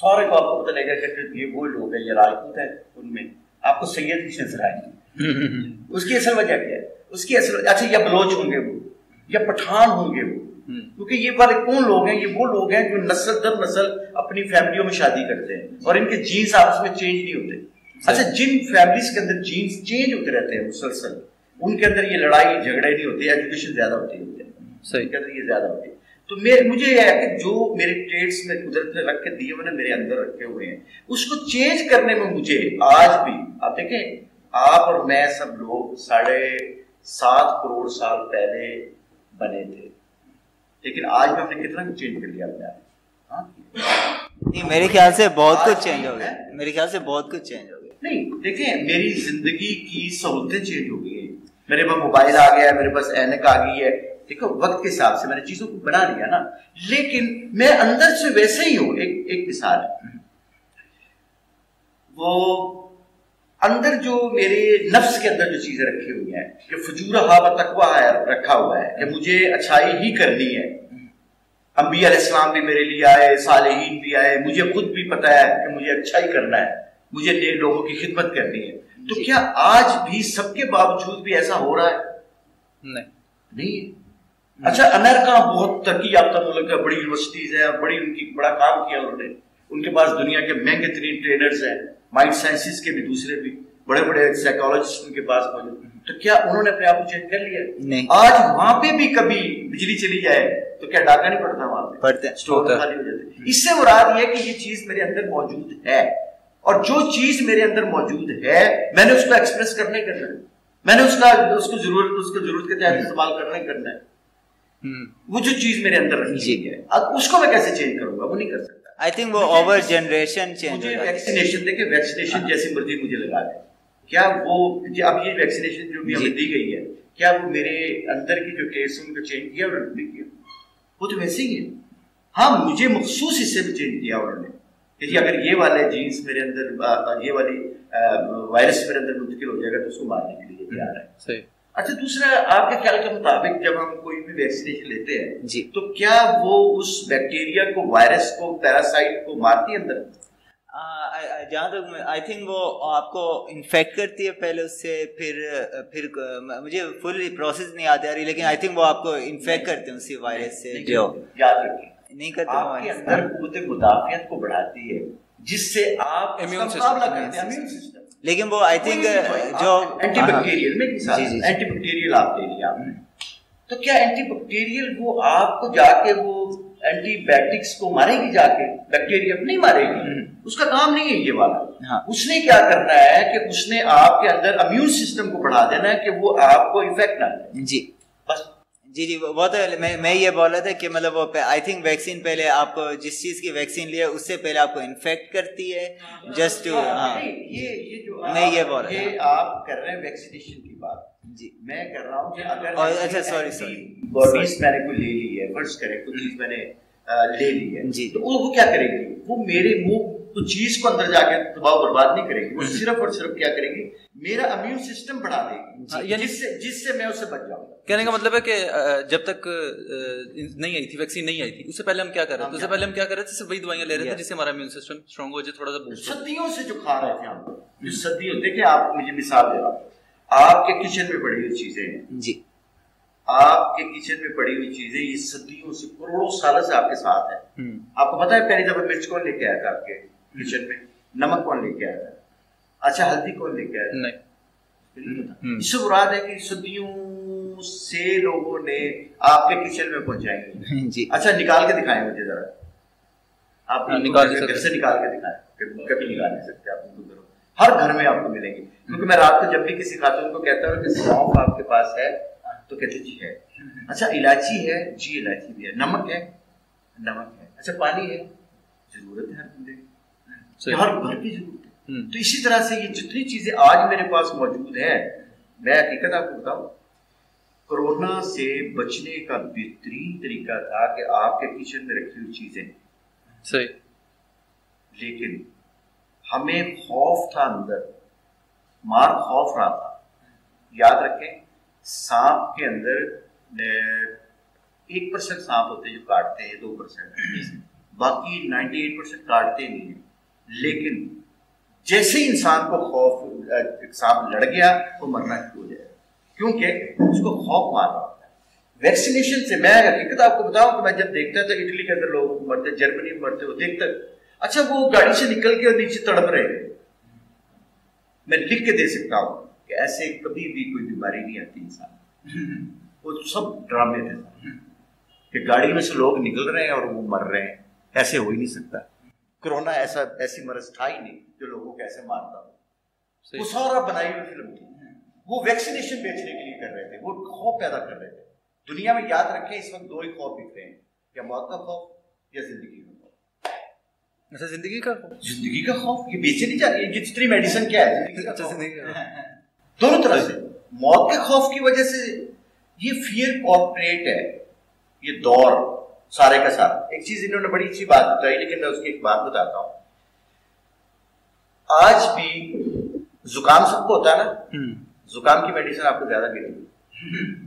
سارے کو آپ کو پتہ لگے گا کہ یہ وہ لوگ ہیں, یہ راجپوت ہیں, ان میں آپ کو سید کچھ نظر آئیں گے. اس کی اصل وجہ کیا ہے؟ اس کی اصل وجہ, اچھا یا بلوچ ہوں گے وہ, یا پٹھان ہوں گے وہ, کیونکہ یہ والے کون لوگ ہیں؟ یہ وہ لوگ ہیں جو نسل در نسل اپنی فیملیوں میں شادی کرتے ہیں اور ان کے جینس آپس میں چینج نہیں ہوتے. اچھا جن فیملیز کے اندر جینس چینج ہوتے رہتے ہیں مسلسل, ان کے اندر یہ لڑائی جھگڑے نہیں ہوتے, ایجوکیشن زیادہ ہوتی ہے, ان کے اندر یہ زیادہ ہوتی ہے. تو مجھے یہ ہے کہ جو میرے ٹریٹس میں قدرت نے رکھ کے دیے ہوئے نے میرے اندر رکھے ہوئے ہیں, اس کو چینج کرنے میں مجھے آج بھی, آپ دیکھیں آپ اور میں سب لوگ 7.5 کروڑ سال پہلے بنے تھے, لیکن آج میں ہم نے کتنا کچھ چینج کر لیا اپنے آپ میں. میرے خیال سے بہت کچھ چینج ہو گیا, میرے خیال سے بہت کچھ چینج ہو گیا. نہیں دیکھیں, میری زندگی کی سہولتیں چینج ہو گئی ہیں, میرے پاس موبائل آ گیا ہے, میرے پاس اینک آ گئی ہے. دیکھو وقت کے حساب سے میں نے چیزوں کو بنا لیا نا, لیکن میں اندر سے ویسے ہی ہوں. ایک مثال ہے, وہ اندر جو میرے نفس کے اندر جو چیزیں رکھی ہوئی ہیں کہ فجورہ و تقویٰ رکھا ہوا ہے کہ مجھے اچھائی ہی کرنی ہے. انبیاء علیہ السلام بھی میرے لیے آئے, صالحین بھی آئے, مجھے خود بھی پتہ ہے کہ مجھے اچھائی کرنا ہے, مجھے نئے لوگوں کی خدمت کرنی ہے. تو کیا آج بھی سب کے باوجود بھی ایسا ہو رہا ہے؟ نہیں. اچھا امریکہ بہت ترقی یافتہ ملک ہے, بڑی یونیورسٹیز ہیں, بڑی ان کی بڑا کام کیا انہوں نے, ان کے پاس دنیا کے مہنگے ترین ٹرینرز ہیں, مائنڈ سائنسز کے بھی دوسرے بھی بڑے بڑے سائیکالوجسٹ ان کے پاس موجود. تو کیا انہوں نے اپنے آپ کو چینج کر لیا؟ آج وہاں پہ بھی کبھی بجلی چلی جائے تو کیا ڈاکہ نہیں پڑتا وہاں پہ, پڑتے ہیں, اسٹور خالی ہو جاتے. اس سے مراد یہ ہے کہ یہ چیز میرے اندر موجود ہے, اور جو چیز میرے اندر موجود ہے میں نے اس کو ایکسپریس کرنا ہی کرنا ہے, میں نے اس کو ضرورت کے تحت استعمال کرنا ہی کرنا ہے. وہ جو چیز میرے اندر رکھی ہے اب اس کو میں کیسے چینج کروں گا؟ وہ نہیں کر سکتا. I think وہ اوور جنریشن چینج ہو جاتی ہے. ویکسینیشن دیکھیں, ویکسینیشن جیسی مرضی مجھے لگا دے, کیا وہ اب یہ ویکسینیشن جو بھی ہمیں دی گئی ہے کیا وہ میرے اندر کی جو کیس ان کو چینج کیا اور نہیں کیا؟ وہ تو ویسے ہی ہے. ہاں مجھے مخصوص حصے میں چینج کیا انہوں نے کہ جی اگر یہ والے جینس میرے اندر, یہ والی وائرس میرے اندر منتقل ہو جائے گا تو اس کو مارنے کے لیے تیار ہے. صحیح. اچھا دوسرا, آپ کے خیال کے مطابق جب ہم کوئی بھی ویکسینیشن لیتے ہیں تو کیا وہ اس بیکٹیریا کو, وائرس کو, پیراسائٹ کو مارتی ہے اندر؟ جہاں تک آئی تھنک وہ آپ کو انفیکٹ کرتی ہے پہلے اس سے, پھر مجھے فل پروسیس نہیں یاد آ رہی, لیکن آئی تھنک وہ آپ کو انفیکٹ کرتے ہیں اسی وائرس سے. یاد رکھیں نہیں کرتے, آپ کے اندر قوت مدافعت کو بڑھاتی ہے جس سے آپ امیون سسٹم. لیکن وہ آئی تھنک جو اینٹی بیکٹیریل میں مثال ہے, اینٹی بیکٹیریل آپ دے دیا آپ نے, تو کیا اینٹی بیکٹیریل وہ آپ کو جا کے وہ اینٹی بائیوٹکس کو مارے گی جا کے؟ بیکٹیریا نہیں مارے گی, اس کا کام نہیں ہے یہ والا. اس نے کیا کرنا ہے کہ اس نے آپ کے اندر امیون سسٹم کو بڑھا دینا ہے کہ وہ آپ کو افیکٹ نہ کرے. جی بس. جی بہت. میں یہ بول رہا تھا کہ مطلب وہ آئی تھنک ویکسین پہلے آپ کو جس چیز کی ویکسین لیا اس سے پہلے آپ کو انفیکٹ کرتی ہے جسٹ ٹو. ہاں یہ جو میں یہ بول رہا ہوں, آپ کر رہے ہیں ویکسینیشن کی بات. جی میں کر رہا ہوں کہ اگر اچھا سوری باڈیز میں نے کوئی لے لی ہے, فرض کریں کوئی چیز میں نے لے لی ہے, جی تو وہ کیا کرے گی؟ وہ میرے منہ تو چیز کو اندر جا کے دباؤ برباد نہیں کرے گی, وہ صرف اور صرف کیا کرے گی میرا امیون سسٹم بڑھا دے گی, جس سے میں اس سے بچ جاؤں گا. کہنے کا مطلب ہے کہ جب تک نہیں آئی تھی ویکسین, نہیں آئی تھی اس سے پہلے ہم کیا کر رہے تھے؟ اس سے پہلے ہم کیا کر رہے تھے؟ صرف وہی دوائیاں لے رہے تھے جس سے ہمارا امیون سسٹم اسٹرانگ ہو جائے, تھوڑا سا بوسٹ. صدیوں سے جو کھا رہے تھے ہم, جو صدیوں, دیکھیں آپ مجھے مثال دے رہا ہوں, آپ کے کچن میں پڑی ہوئی چیزیں ہیں. جی آپ کے کچن میں پڑی ہوئی چیزیں یہ صدیوں سے, کروڑوں سالوں سے آپ کے ساتھ ہے. آپ کو پتا ہے پہلی دفعہ مرچ کون لے کے آیا تھا آپ کے کچن میں؟ نمک کون لے کے آیا تھا؟ اچھا ہلدی کون لے کے آیا تھا؟ نہیں. اس سے مراد ہے کہ صدیوں سے لوگوں نے آپ کے کچن میں پہنچائی. جی اچھا نکال کے دکھائیں مجھے ذرا, آپ نے گھر سے نکال کے دکھائیں, کبھی نکال نہیں سکتے آپ. ہر گھر میں آپ کو ملے گی. کیونکہ میں رات کو جب بھی کسی خاتون کو کہتا ہوں کہ سونف آپ کے پاس ہے تو کہتے جی ہے, اچھا الائچی ہے, جی الائچی بھی ہے, نمک ہے, نمک ہے, اچھا پانی ہے, ضرورت ہے ہر بندے کی, ہر گھر کی ضرورت ہے. تو اسی طرح سے یہ جتنی چیزیں آج میرے پاس موجود ہیں, میں حقیقت آپ کو بتاؤں کرونا سے بچنے کا بہترین طریقہ تھا کہ آپ کے کچن میں رکھی ہوئی چیزیں, صحیح, لیکن ہمیں خوف تھا اندر, مار خوف رہا تھا. یاد رکھیں سانپ کے اندر 1% سانپ ہوتے ہیں جو کاٹتے ہیں, 2%, باقی 98% کاٹتے نہیں ہیں. لیکن جیسے ہی انسان کو خوف, سانپ لڑ گیا تو مرنا شروع ہو جائے گا کیونکہ اس کو خوف مار رہا ہوتا ہے. ویکسینیشن سے میں حقیقت آپ کو بتاؤں کہ میں جب دیکھتا تھا اٹلی کے اندر لوگ مرتے, جرمنی میں مرتے, وہ دیکھتا, اچھا وہ گاڑی سے نکل کے اور نیچے تڑپ رہے ہیں. میں لکھ کے دے سکتا ہوں کہ ایسے کبھی بھی کوئی بیماری نہیں آتی انسان. وہ سب ڈرامے تھے کہ گاڑی میں سے لوگ نکل رہے ہیں اور وہ مر رہے ہیں. ایسے ہو ہی نہیں سکتا, کرونا ایسا ایسی مرض تھا ہی نہیں جو لوگوں کو ایسے مارتا ہو. وہ سارا بنائی ہوئی فلم تھی, وہ ویکسینیشن بیچنے کے لیے کر رہے تھے, وہ خوف پیدا کر رہے تھے. دنیا میں یاد رکھیں اس وقت 2 خوف دکھ رہے ہیں, یا موت کا خوف یا زندگی کا. اچھا زندگی کا خوف, یہ بیچے نہیں جا رہی ہے جتنی میڈیسن. کیا ہے دونوں طرح سے, موت کے خوف کی وجہ سے یہ فیئر کارپوریٹ ہے, یہ دور سارے کا سارا. ایک چیز انہوں نے بڑی اچھی بات بتائی, لیکن میں اس کی ایک بات بتاتا ہوں. آج بھی زکام سب کو ہوتا ہے نا, زکام کی میڈیسن آپ کو زیادہ ملے گی.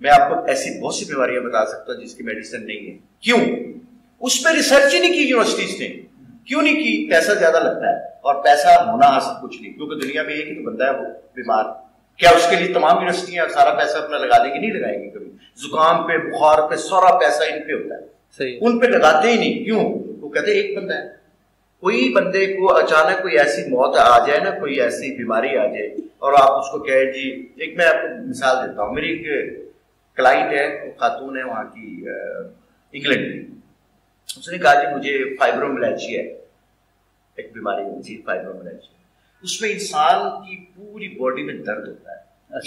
میں آپ کو ایسی بہت سی بیماریاں بتا سکتا ہوں جس کی میڈیسن نہیں ہے. کیوں اس پہ ریسرچ ہی نہیں کی یونیورسٹیز نے, کیوں نہیں کی؟ پیسہ زیادہ لگتا ہے, اور پیسہ ہونا حاصل کچھ نہیں, کیونکہ دنیا میں ایک ہی تو بندہ ہے وہ بیمار. کیا اس کے لیے تمام یونیورسٹیاں سارا پیسہ اپنا لگا دیں گی؟ نہیں لگائیں گی کبھی. زکام پہ, بخار پہ سارا پیسہ ان پہ ہوتا ہے, صحیح, ان پہ لگاتے ہی نہیں. کیوں؟ وہ کہتے ہیں ایک بندہ ہے, کوئی بندے کو اچانک کوئی ایسی موت آ جائے نا, کوئی ایسی بیماری آ جائے اور آپ اس کو کہے جی. ایک میں آپ کو مثال دیتا ہوں, میری ایک کلائنٹ ہے, خاتون ہے, وہاں کی انگلینڈ کی. اس نے کہا کہ مجھے فائبرومیلجیا ہے, ایک بیماری ہوتی ہے فائبرومیلجیا. اس میں انسان کی پوری باڈی میں درد ہوتا ہے,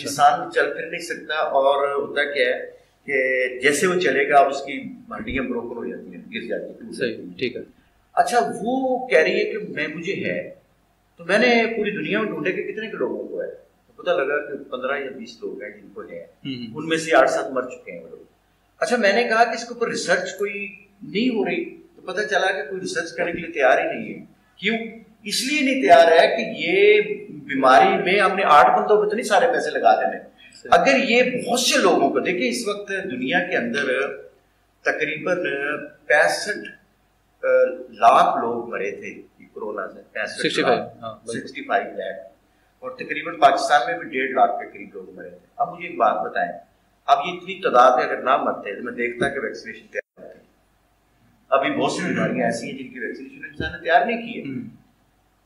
انسان چل پھر نہیں سکتا, اور ہوتا کیا ہے کہ جیسے وہ چلے گا اس کی ہڈیاں بروکن ہو جاتی ہیں, گر جاتی ہیں, ٹھیک ہے. اچھا وہ کہہ رہی ہے کہ میں, مجھے ہے, تو میں نے پوری دنیا میں ڈھونڈے کہ کتنے کے لوگوں کو ہے, تو پتہ لگا کہ 15 یا 20 لوگ ہیں جن کو ہے, ان میں سے 8-7 مر چکے ہیں وہ لوگ. اچھا میں نے کہا کہ اس کے اوپر ریسرچ کوئی نہیں ہو رہی, تو پتہ چلا کہ کوئی ریسرچ کرنے کے لیے تیار ہی نہیں ہے. کیوں؟ اس لیے نہیں تیار ہے کہ یہ بیماری میں ہم نے 8 بندوں پہ تو نہیں سارے پیسے لگا دینے. اگر یہ بہت سے لوگوں کو دیکھیں, اس وقت دنیا کے اندر تقریباً 65 لاکھ لوگ مرے تھے کورونا سے, 65 لاکھ, اور تقریباً پاکستان میں بھی 1.5 لاکھ کے قریب لوگ مرے تھے. اب مجھے ایک بات بتائیں, اب یہ اتنی تعداد ہے, اگر نہ مرتے تو میں دیکھتا کہ ویکسینیشن تیار. ابھی بہت سی بیماریاں ایسی ہیں جن کی ویکسینیشن انسان نے تیار نہیں کی ہے,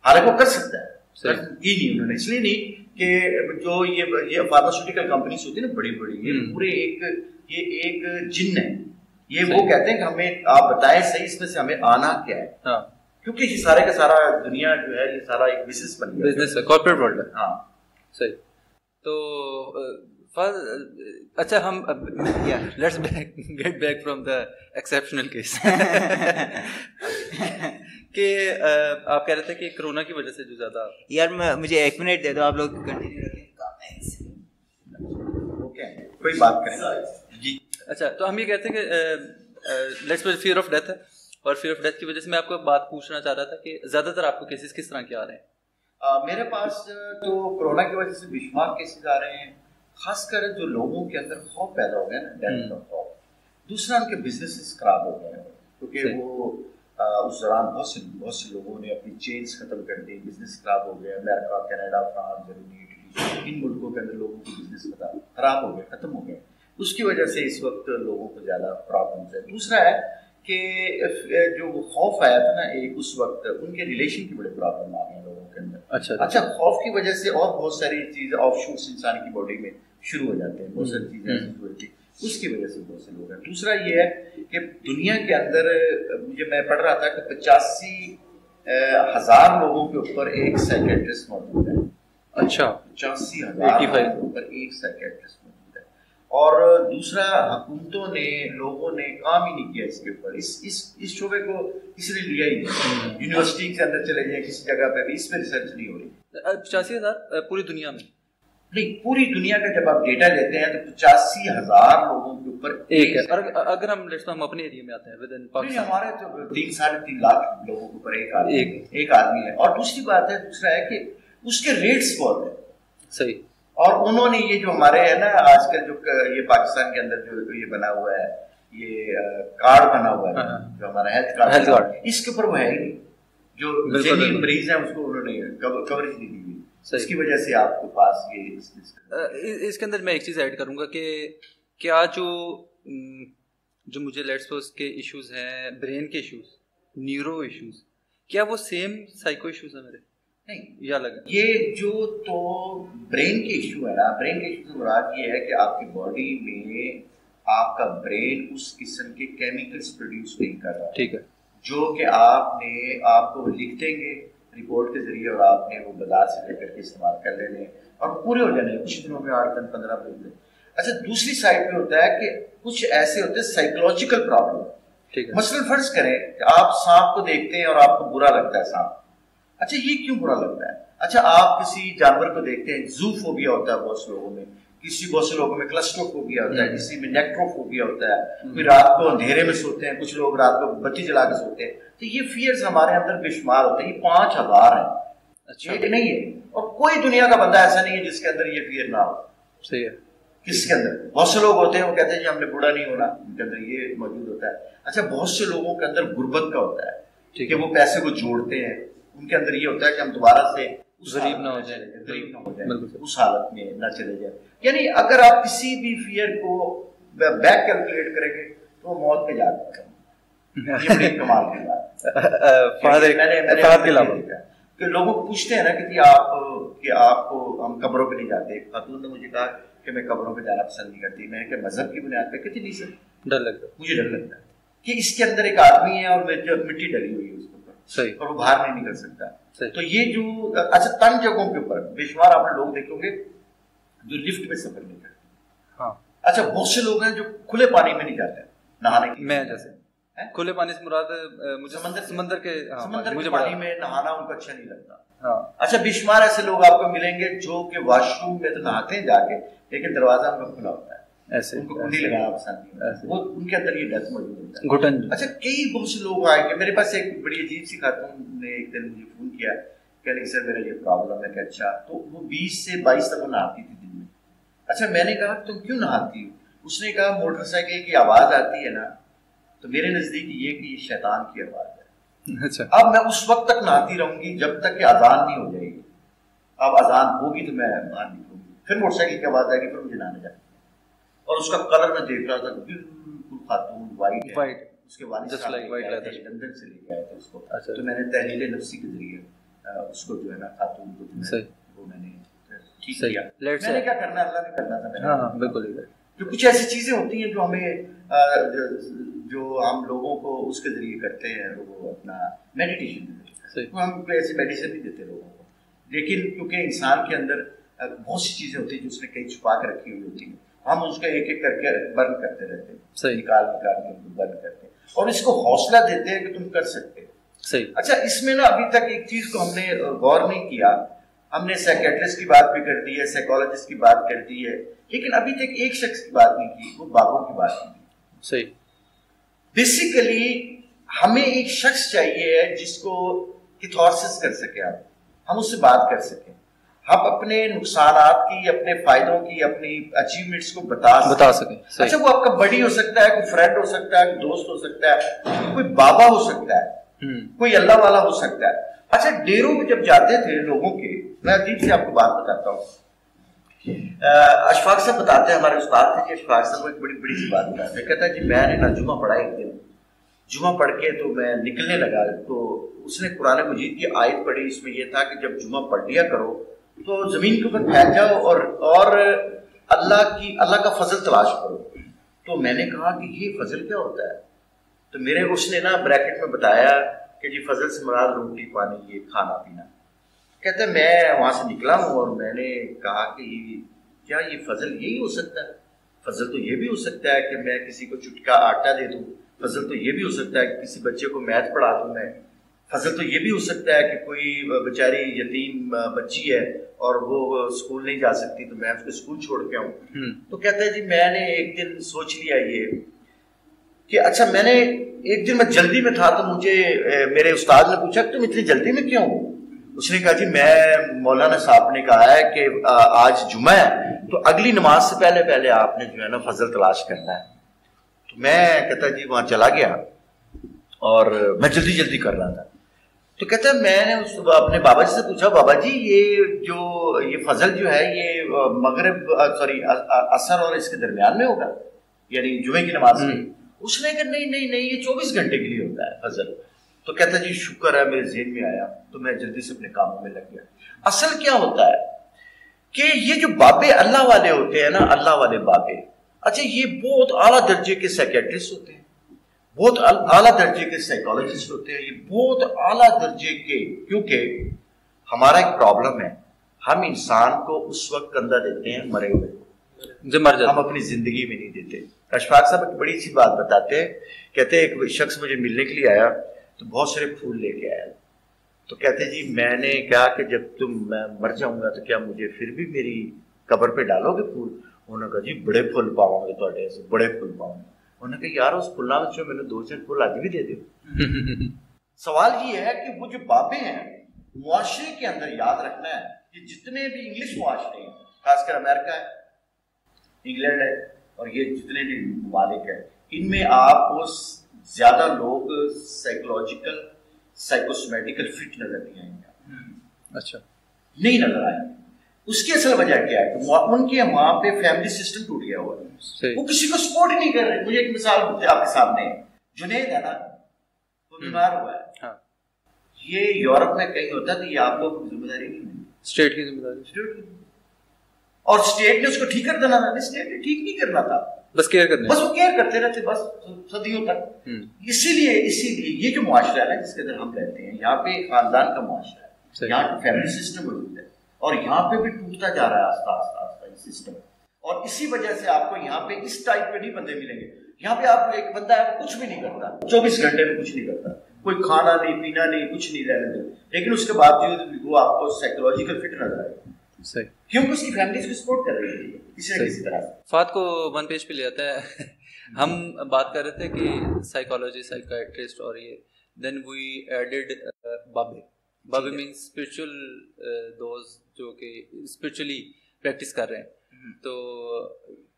حالانکہ وہ کر سکتا ہے, کی نہیں انہوں نے. اس لیے نہیں کہ جو یہ فارماسیوٹیکل کمپنیز ہوتی ہیں نا بڑی بڑی, یہ پورے ایک جن ہے. یہ وہ کہتے ہیں کہ ہمیں آپ بتائیں صحیح اس میں سے ہمیں آنا کیا ہے, کیونکہ یہ سارے کا سارا دنیا جو ہے یہ سارا ایک بزنس بن گیا, بزنس ہے, کارپوریٹ ورلڈ ہے. ہاں صحیح. تو اچھا ہم let's get back from the exceptional case کہ آپ کہہ رہے تھے کہ کرونا کی وجہ سے جو زیادہ. یار مجھے 1 منٹ دے دو, آپ لوگ کنٹینیو رکھیں, اوکے کوئی بات کریں جی. اچھا تو ہم یہ کہتے ہیں کہ let's be fear of death ہے, اور فیئر آف ڈیتھ کی وجہ سے میں آپ کو بات پوچھنا چاہ رہا تھا کہ زیادہ تر آپ کو کیسز کس طرح کے آ رہے ہیں؟ میرے پاس تو کرونا کی وجہ سے بے شمار کیسز آ رہے ہیں, خاص کر جو لوگوں کے اندر خوف پیدا ہو گیا نا, ڈیتھ کا خوف. دوسرا ان کے بزنسز خراب ہو گئے ہیں, کیونکہ وہ اس دوران بہت سے لوگوں نے اپنی چینز ختم کر دی, بزنس خراب ہو گیا. امریکہ, کینیڈا, فرانس, جرمنی, اٹلی, ان ملکوں کے اندر لوگوں کی بزنس خراب ہو گئے, ختم ہو گئے. اس کی وجہ سے اس وقت لوگوں کو زیادہ پرابلمز ہیں. دوسرا ہے کہ جو خوف آیا تھا نا ایک, اس وقت ان کے ریلیشن کی بڑے پرابلم آ گئے ہیں لوگوں کے اندر. اچھا خوف کی وجہ سے اور بہت ساری چیزیں, آف شوٹس انسان کی باڈی میں شروع ہو جاتے ہیں, بہت ساری چیزیں شروع ہوتی ہیں, اس کی وجہ سے بہت سے لوگ ہیں. دوسرا یہ ہے کہ دنیا کے اندر مجھے, میں پڑھ رہا تھا کہ 85 ہزار لوگوں کے اوپر ایک سائیکیٹرسٹ موجود ہے. اچھا 85,000 کے اوپر ایک سائیکیٹرسٹ موجود ہے. اور دوسرا حکومتوں نے لوگوں نے کام ہی نہیں کیا اس کے اوپر, اس شعبے کو کسی نے لیا ہی نہیں. یونیورسٹی کے اندر چلے جائیں کسی جگہ پہ بھی اس پہ ریسرچ نہیں ہو رہی. 85,000 پوری دنیا میں نہیں, پوری دنیا کا جب آپ ڈیٹا لیتے ہیں تو 85,000 لوگوں کے اوپر ایک ہے. اگر ہم اپنے ایریے میں آتے ہیں ود ان پاکستان, ہمارے تو 3-3.5 لاکھ لوگوں کے اوپر ایک آدمی ہے. اور دوسری بات ہے, دوسرا ہے کہ اس کے ریٹس بہت ہیں. صحیح. اور انہوں نے یہ جو ہمارے ہے نا آج کل جو یہ پاکستان کے اندر جو یہ بنا ہوا ہے, یہ کارڈ بنا ہوا ہے جو ہمارا ہیلتھ کارڈ, اس کے اوپر وہ ہے ہی نہیں. جو مریض ہیں اس کو انہوں نے کوریج نہیں دی ہوئی, اس کی وجہ سے آپ کے پاس یہ. اس کے اندر میں ایک چیز ایڈ کروں گا کہ کیا جو مجھے لیٹس سپوز کے ایشوز ہیں, برین کے ایشوز, نیورو ایشوز, کیا وہ سیم سائیکو ایشوز ہیں میرے؟ نہیں, یا لگا یہ جو تو برین کے ایشو ہے نا, برین کے ایشو سے مراد یہ ہے کہ آپ کی باڈی میں آپ کا برین اس قسم کے کیمیکلز پروڈیوس نہیں کر رہا, ٹھیک ہے, جو کہ آپ کو لکھ دیں گے رپورٹ کے ذریعے اور آپ نے وہ بازار سے لے کر کے استعمال کر لینے اور پورے ہو جانے کچھ دنوں میں 8-15 دن. اچھا دوسری سائڈ پہ ہوتا ہے کہ کچھ ایسے ہوتے ہیں سائیکولوجیکل پرابلم. مثلا فرض کریں کہ آپ سانپ کو دیکھتے ہیں اور آپ کو برا لگتا ہے سانپ. اچھا یہ کیوں برا لگتا ہے؟ اچھا آپ کسی جانور کو دیکھتے ہیں, زوفوبیا ہوتا ہے بہت سے لوگوں میں, کسی بہت سے لوگوں میں کلسٹروفوبیا ہوتا ہے, کسی میں نیکٹروفوبیا ہوتا ہے, کوئی رات کو اندھیرے میں سوتے ہیں, کچھ لوگ رات کو بتی جلا کے سوتے ہیں. تو یہ فیئرز ہمارے اندر بے شمار ہوتے ہیں. یہ 5,000 ہیں, ایک نہیں ہے. اور کوئی دنیا کا بندہ ایسا نہیں ہے جس کے اندر یہ فیئر نہ ہو. صحیح ہے. کس کے اندر بہت سے لوگ ہوتے ہیں وہ کہتے ہیں کہ ہم نے بوڑھا نہیں ہونا, ان کے اندر یہ موجود ہوتا ہے. اچھا بہت سے لوگوں کے اندر غربت کا ہوتا ہے کہ وہ پیسے کو جوڑتے ہیں, ان کے اندر یہ ہوتا ہے کہ ہم دوبارہ سے غریب نہ ہو جائے, اس حالت میں نہ چلے جائے. یعنی اگر آپ کسی بھی فیئر کو بیک کیلکولیٹ کریں گے تو وہ موت پہ جاتا ہے. لوگوں کو پوچھتے ہیں نا کہ آپ کو ہم قبروں پہ نہیں جاتے. خاتون نے مجھے کہا کہ میں قبروں پہ جانا پسند نہیں کرتی. میں کہ مذہب کی بنیاد پہ کہتی نہیں سر, ڈر لگتا ہے مجھے, ڈر لگتا ہے کہ اس کے اندر ایک آدمی ہے اور مٹی ڈلی ہوئی ہے اس کے اوپر, صحیح, اور وہ باہر نہیں نکل سکتا. تو یہ جو اچھا تنگ جگہوں کے اوپر بے شمار آپ لوگ دیکھو گے جو لفٹ میں سفر نہیں کرتے. ہاں اچھا بہت سے لوگ ہیں جو کھلے پانی میں نہیں جاتے نہانے کے. میں جیسے کھلے پانی سے مراد مجھے سمندر کے پانی میں نہانا ان کو اچھا نہیں لگتا. اچھا بے شمار ایسے لوگ آپ کو ملیں گے جو کہ واش روم میں تو نہاتے ہیں جا کے, لیکن دروازہ ان کا کھلا ہوتا ہے, ان کو کنڈی لگانا پسند نہیں, وہ ان کے اندر یہ ڈس موجود ہوتا ہے, گھٹن. اچھا کئی بہت سے لوگ آئے گے. میرے پاس ایک بڑی عجیب سی خاتون نے ایک دن مجھے فون کیا, کہہ رہی سر میرا یہ پرابلم ہے. کہ اچھا, تو وہ 20 سے 22 تک نہاتی تھی دن میں. اچھا میں نے کہا تم کیوں نہاتی ہو؟ اس نے کہا موٹر سائیکل کی آواز آتی ہے نا, تو میرے نزدیک یہ کہ یہ شیطان کی آواز ہے. اچھا اب میں اس وقت تک نہاتی رہوں گی جب تک کہ اذان نہیں ہو جائے گی. اب اذان ہوگی تو میں مان نہیں ہوگی, پھر موٹر سائیکل کی آواز آئے گی, پھر مجھے نہانے جاتی. اور اس کا کلر میں دیکھ رہا تھا بالکل خاتون وائٹ. اس کے والد لندن سے لے کے آئے تھے اس کو. تو میں نے تحلیل نفسی کے ذریعے اس کو جو ہے نا خاتون کو وہ میں نے ٹھیک کیا. میں نے کیا کرنا, اللہ نے کرنا تھا. ہاں بالکل. جو کچھ ایسی چیزیں ہوتی ہیں جو ہمیں, جو ہم لوگوں کو اس کے ذریعے کرتے ہیں, وہ اپنا میڈیٹیشن دیتے ہیں, ہم ایسی میڈیسن بھی دیتے لوگوں کو. لیکن کیونکہ انسان کے اندر بہت سی چیزیں ہوتی ہیں جو اس نے کہیں چھپا کے رکھی ہوئی ہوتی ہیں, ہم اس کا ایک ایک کر کے برن کرتے رہتے ہیں, نکال کے برن کرتے ہیں اور اس کو حوصلہ دیتے ہیں کہ تم کر سکتے ہو. اچھا اس میں نا ابھی تک ایک چیز کو ہم نے غور نہیں کیا. ہم نے سائیکیٹرسٹ کی بات بھی کر دی ہے, سائیکالوجسٹ کی بات کر دی ہے, لیکن ابھی تک ایک شخص کی بات نہیں کی, وہ بابوں کی بات نہیں کی. صحیح. بیسیکلی ہمیں ایک شخص چاہیے ہے جس کو کیتھارسس کر سکیں, ہم اس سے بات کر سکیں, ہم اپنے نقصانات کی, اپنے فائدوں کی, اپنی اچیومنٹس کو بتا سکیں. اچھا وہ آپ کا بڑی ہو سکتا ہے, کوئی فرینڈ ہو سکتا ہے, کوئی دوست ہو سکتا ہے, کوئی بابا ہو سکتا ہے, کوئی اللہ والا ہو سکتا ہے. اچھا ڈیروں میں جب جاتے تھے لوگوں کے, میں عجیب سے آپ کو بات بتاتا ہوں, اشفاق صاحب بتاتے ہیں ہمارے استاد تھے کہ اشفاق صاحب کو ایک بڑی بڑی سی بات بتاتے ہیں. کہتا ہے کہ میں نے نا جمعہ پڑھا ایک دن, جمعہ پڑھ کے تو میں نکلنے لگا تو اس نے قرآن مجید کی آیت پڑھی. اس میں یہ تھا کہ جب جمعہ پڑھ لیا کرو تو زمین کے اوپر پھیل جاؤ اور اللہ کا فضل تلاش کرو. تو میں نے کہا کہ یہ فضل کیا ہوتا ہے؟ تو میرے اس نے نا بریکٹ میں بتایا کہ جی فضل سے مراد روٹی پانی یہ کھانا پینا. کہتا ہے میں وہاں سے نکلا ہوں اور میں نے کہا کہ کیا یہ فضل یہی ہو سکتا ہے؟ فضل تو یہ بھی ہو سکتا ہے کہ میں کسی کو چٹکا آٹا دے دوں. فضل تو یہ بھی ہو سکتا ہے کہ کسی بچے کو میتھ پڑھا دوں میں. فضل تو یہ بھی ہو سکتا ہے کہ کوئی بیچاری یتیم بچی ہے اور وہ اسکول نہیں جا سکتی تو میں اس کو اسکول چھوڑ کے آؤں. تو کہتا ہے جی میں نے ایک دن سوچ لیا یہ کہ اچھا میں نے ایک دن میں جلدی میں تھا تو مجھے میرے استاد نے پوچھا تم اتنی جلدی میں کیوں ہو؟ اس نے کہا جی میں مولانا صاحب نے کہا ہے کہ آج جمعہ ہے تو اگلی نماز سے پہلے پہلے آپ نے جو ہے نا فضل تلاش کرنا ہے. تو میں کہتا جی وہاں چلا گیا اور میں جلدی جلدی کر رہا تھا. تو کہتا ہے میں نے اس اپنے بابا جی سے پوچھا بابا جی یہ فضل جو ہے یہ مغرب سوری عصر اور اس کے درمیان میں ہوگا یعنی جمعے کی نماز میں؟ اس نے کہا نہیں نہیں نہیں یہ 24 گھنٹے کے لیے ہوتا ہے فضل. تو کہتا ہے جی شکر ہے میرے ذہن میں آیا تو میں جلدی سے اپنے کاموں میں لگ گیا. اصل کیا ہوتا ہے کہ یہ جو بابے اللہ والے ہوتے ہیں نا اللہ والے بابے اچھا یہ بہت اعلیٰ درجے کے سائیکیٹرسٹ ہوتے ہیں, بہت اعلیٰ درجے کے سائیکالوجسٹ ہوتے ہیں, یہ بہت اعلیٰ درجے کے, کیونکہ ہمارا ایک پرابلم ہے ہم انسان کو اس وقت کندھا دیتے ہیں مرے ہوئے کو, ہم اپنی زندگی میں نہیں دیتے. اشفاق صاحب ایک بڑی اچھی بات بتاتے ہیں, کہتے ہیں ایک شخص مجھے ملنے کے لیے آیا تو بہت سارے پھول لے کے آیا. تو کہتے جی میں نے کہا کہ جب میں مر جاؤں گا تو کیا مجھے پھر بھی میری قبر پہ ڈالو گے پھول؟ انہوں نے کہا جی بڑے پھول پاؤں گے تھوڑے سے بڑے پھول پاؤں گے. انہوں نے کہا یار اس پھلا میں میں نے 2 چار پھول آج بھی دے دے. سوال یہ ہے کہ وہ جو بابے ہیں معاشرے کے اندر یاد رکھنا ہے کہ جتنے بھی انگلش معاشرے ہیں خاص کر امریکہ ہے انگلینڈ ہے اور یہ جتنے بھی ممالک ہیں ان میں آپ کو زیادہ لوگ سائیکولوجیکل سائیکوسمیٹیکل فٹ نظر نہیں آئیں گے, اچھا نہیں نظر آئیں گے. اس کی اصل وجہ کیا ہے کہ ان کے وہاں پہ فیملی سسٹم ٹوٹ گیا ہوا ہے, وہ کسی کو سپورٹ نہیں کر رہے. مجھے ایک مثال آپ کے سامنے ہے, جنید ہے نا وہ بیمار ہوا ہے, یہ یورپ میں کہیں ہوتا تو یہ آپ کو ذمہ داری نہیں ہے, اسٹیٹ کی ذمہ داری, اور اسٹیٹ نے اس کو ٹھیک کر دینا تھا, اسٹیٹ نے ٹھیک نہیں کرنا تھا, بس کیئر کرنا, بس وہ کیئر کرتے رہتے بس صدیوں تک. اسی لیے یہ جو معاشرہ ہے جس کے اندر ہم رہتے ہیں یہاں پہ خاندان کا معاشرہ ہے, یہاں فیملی سسٹم موجود ہے اور یہاں پہ بھی ٹوٹتا جا رہا ہے آہستہ آہستہ آہستہ یہ سسٹم. اور اسی وجہ سے آپ کو یہاں پہ اس ٹائپ پہ نہیں بندے ملیں گے. یہاں پہ آپ کو ایک بندہ ہے وہ کچھ بھی نہیں کرتا, 24 گھنٹے میں کچھ نہیں کرتا, کوئی کھانا نہیں پینا نہیں کچھ نہیں رہنے دیتا, لیکن اس کے باوجود وہ آپ کو سائیکولوجیکل فٹ نظر آئے گا کیونکہ اس کی فیملی اس کو سپورٹ کر رہی ہے کسی نہ کسی طرح. فات کو ون پیج پہ لے جاتا ہے. ہم بات کر رہے تھے کہ سائیکالوجی سائیکیٹرسٹ اور یہ دین وی ایڈڈ بابے. بابے مینس اسپرچل دوز جو کہ اسپرچولی پریکٹس کر رہے ہیں, تو